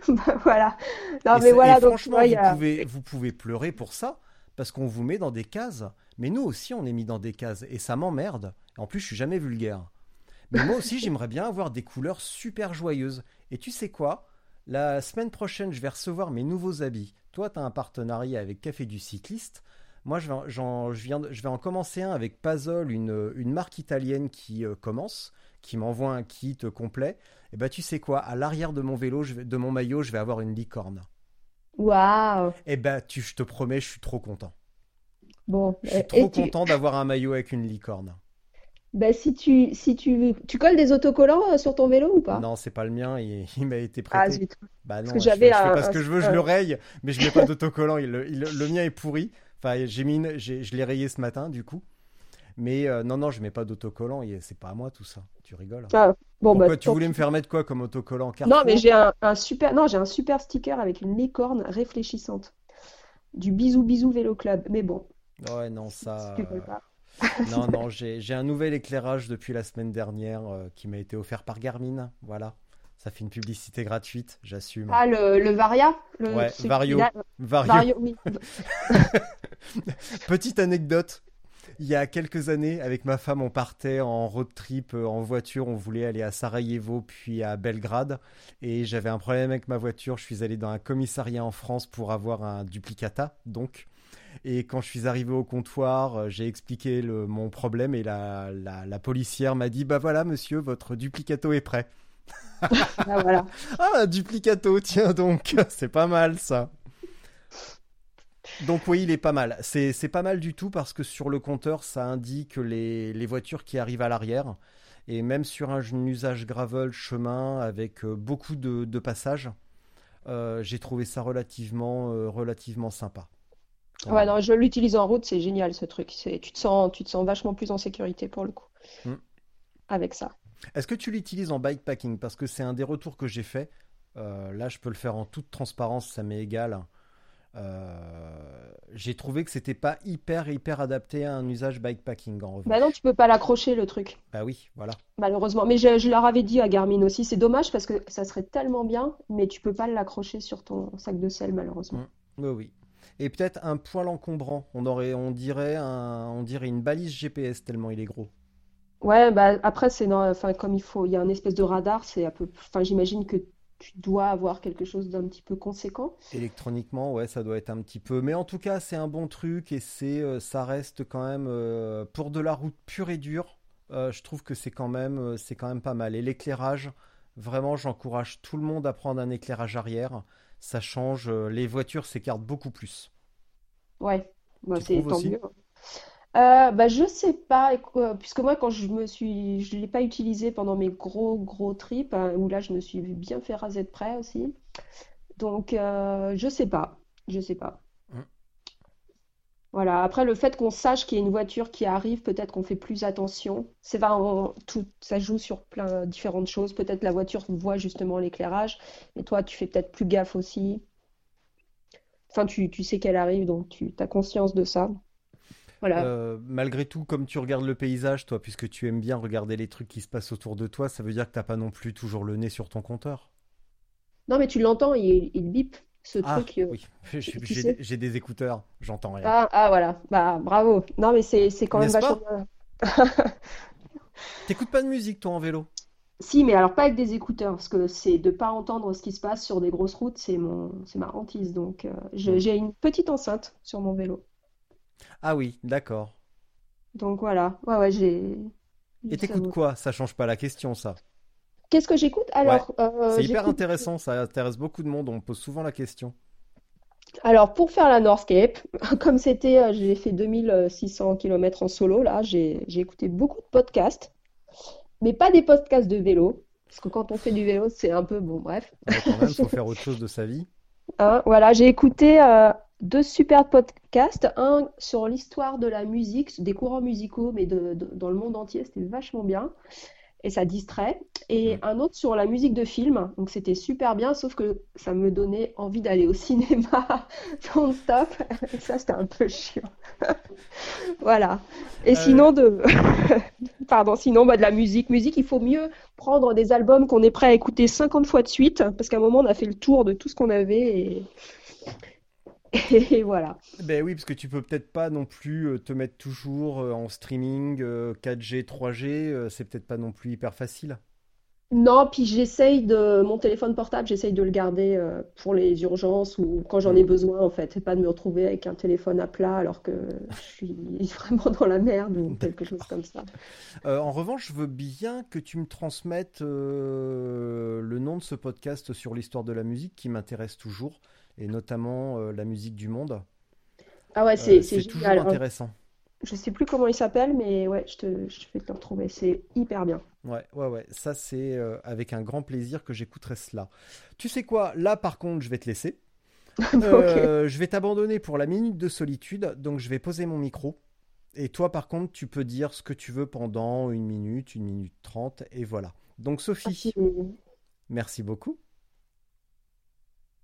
Bah voilà. Non, mais voilà, donc, franchement, ouais, vous pouvez pleurer pour ça. Parce qu'on vous met dans des cases. Mais nous aussi, on est mis dans des cases. Et ça m'emmerde. En plus, je suis jamais vulgaire. Mais moi aussi, j'aimerais bien avoir des couleurs super joyeuses. Et tu sais quoi ? La semaine prochaine, je vais recevoir mes nouveaux habits. Toi, tu as un partenariat avec Café du Cycliste. Moi, je vais en commencer un avec Podzol, une marque italienne qui commence, qui m'envoie un kit complet. Et bah, tu sais quoi, à l'arrière de mon vélo, de mon maillot, je vais avoir une licorne. Waouh! Et bah, je te promets, je suis trop content. Bon, je suis trop content d'avoir un maillot avec une licorne. Bah, si tu colles des autocollants sur ton vélo ou pas? Non, c'est pas le mien, il m'a été prêté. Ah zut. Bah non, je fais pas ce que je veux, je le raye, mais je mets pas d'autocollant, le mien est pourri. Enfin, je l'ai rayé ce matin, du coup. Mais non, je mets pas d'autocollant. C'est pas à moi tout ça. Tu rigoles. Ah, bon, pourquoi tu voulais me faire mettre quoi comme autocollant? Non, mais j'ai un super sticker avec une licorne réfléchissante. Du bisou vélo club. Mais bon. Ouais, non, ça. Si tu veux pas. Non, j'ai un nouvel éclairage depuis la semaine dernière qui m'a été offert par Garmin. Voilà. Ça fait une publicité gratuite, j'assume. Ah, le Varia? Ouais, Vario. Oui. Petite anecdote. Il y a quelques années, avec ma femme, on partait en road trip, en voiture. On voulait aller à Sarajevo, puis à Belgrade. Et j'avais un problème avec ma voiture. Je suis allé dans un commissariat en France pour avoir un duplicata, donc. Et quand je suis arrivé au comptoir, j'ai expliqué mon problème. Et la policière m'a dit, « Bah voilà, monsieur, votre duplicato est prêt. » Ah, voilà. Ah, duplicato, tiens donc, c'est pas mal ça. Donc oui, il est pas mal. C'est pas mal du tout parce que sur le compteur, ça indique les voitures qui arrivent à l'arrière. Et même sur un usage gravel chemin avec beaucoup de passages, j'ai trouvé ça relativement sympa. Ouais, ouais. Non, je l'utilise en route, c'est génial ce truc. Tu te sens vachement plus en sécurité pour le coup avec ça. Est-ce que tu l'utilises en bikepacking? Parce que c'est un des retours que j'ai fait. Là, je peux le faire en toute transparence, ça m'est égal. J'ai trouvé que c'était pas hyper adapté à un usage bikepacking en revanche. Bah non, tu peux pas l'accrocher le truc. Bah oui, voilà. Malheureusement, mais je leur avais dit à Garmin aussi, c'est dommage parce que ça serait tellement bien, mais tu peux pas l'accrocher sur ton sac de selle malheureusement. Mmh. Oui. Et peut-être un poil encombrant. On dirait une balise GPS tellement il est gros. Ouais, bah après c'est non, enfin comme il y a un espèce de radar, c'est un peu, enfin j'imagine que tu dois avoir quelque chose d'un petit peu conséquent. Électroniquement, ouais, ça doit être un petit peu. Mais en tout cas, c'est un bon truc et ça reste quand même, pour de la route pure et dure, je trouve que c'est quand même pas mal. Et l'éclairage, vraiment, j'encourage tout le monde à prendre un éclairage arrière. Ça change, les voitures s'écartent beaucoup plus. Ouais, bah, c'est tant mieux. Je sais pas, puisque moi quand je l'ai pas utilisé pendant mes gros trips, hein, où là je me suis bien fait raser de près aussi, donc je sais pas. Voilà, après le fait qu'on sache qu'il y a une voiture qui arrive, peut-être qu'on fait plus attention, c'est vraiment tout, ça joue sur plein différentes choses, peut-être la voiture voit justement l'éclairage, mais toi tu fais peut-être plus gaffe aussi, enfin tu sais qu'elle arrive, donc tu as conscience de ça. Voilà. Malgré tout, comme tu regardes le paysage, toi, puisque tu aimes bien regarder les trucs qui se passent autour de toi, ça veut dire que t'as pas non plus toujours le nez sur ton compteur. Non, mais tu l'entends, il bip ce truc. Oui, j'ai des écouteurs, j'entends rien. Ah voilà, bah bravo. Non, mais c'est quand même vachement bien. T'écoutes pas de musique toi en vélo? Si, mais alors pas avec des écouteurs, parce que c'est de pas entendre ce qui se passe sur des grosses routes, c'est ma hantise. Donc j'ai une petite enceinte sur mon vélo. Ah oui, d'accord. Donc voilà, ouais, j'ai... Et t'écoutes quoi? Ça change pas la question, ça. Qu'est-ce que j'écoute? Alors, ouais. C'est hyper intéressant, ça intéresse beaucoup de monde, on me pose souvent la question. Alors, pour faire la North Cape, comme j'ai fait 2600 km en solo, là, j'ai écouté beaucoup de podcasts, mais pas des podcasts de vélo, parce que quand on fait du vélo, c'est un peu, bon, bref. Ouais, quand même, faut faire autre chose de sa vie. Hein, voilà, j'ai écouté... deux super podcasts, un sur l'histoire de la musique, des courants musicaux, mais dans le monde entier, c'était vachement bien, et ça distrait, et un autre sur la musique de film, donc c'était super bien, sauf que ça me donnait envie d'aller au cinéma non-stop, et ça c'était un peu chiant. Voilà, et sinon, de la musique, il faut mieux prendre des albums qu'on est prêt à écouter 50 fois de suite, parce qu'à un moment on a fait le tour de tout ce qu'on avait, et voilà. Ben oui, parce que tu peux peut-être pas non plus te mettre toujours en streaming 4G, 3G, c'est peut-être pas non plus hyper facile. Non, puis mon téléphone portable, j'essaye de le garder pour les urgences ou quand j'en ai besoin en fait, et pas de me retrouver avec un téléphone à plat alors que je suis vraiment dans la merde ou quelque chose comme ça. En revanche, je veux bien que tu me transmettes le nom de ce podcast sur l'histoire de la musique qui m'intéresse toujours. Et notamment la musique du monde. Ah ouais, c'est toujours génial. Intéressant. Je sais plus comment il s'appelle, mais ouais, je vais te le retrouver. C'est hyper bien. Ouais. Ça, c'est avec un grand plaisir que j'écouterai cela. Tu sais quoi? Là, par contre, je vais te laisser. Okay. Je vais t'abandonner pour la minute de solitude. Donc, je vais poser mon micro. Et toi, par contre, tu peux dire ce que tu veux pendant 1 minute, 1 minute 30. Et voilà. Donc, Sophie, merci beaucoup.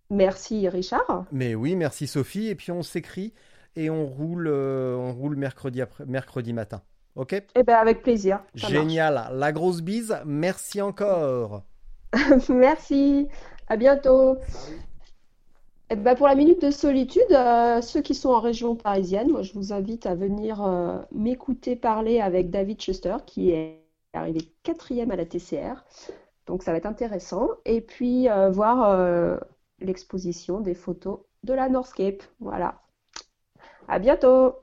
Merci Richard. Mais oui, merci Sophie. Et puis on s'écrit et on roule mercredi matin. Ok? Eh bien avec plaisir. Génial. Marche. La grosse bise. Merci encore. Merci. À bientôt. Eh ben, pour la minute de solitude, ceux qui sont en région parisienne, moi, je vous invite à venir m'écouter parler avec David Chester qui est arrivé 4e à la TCR. Donc ça va être intéressant. Et puis voir... l'exposition des photos de la North Cape. Voilà. À bientôt!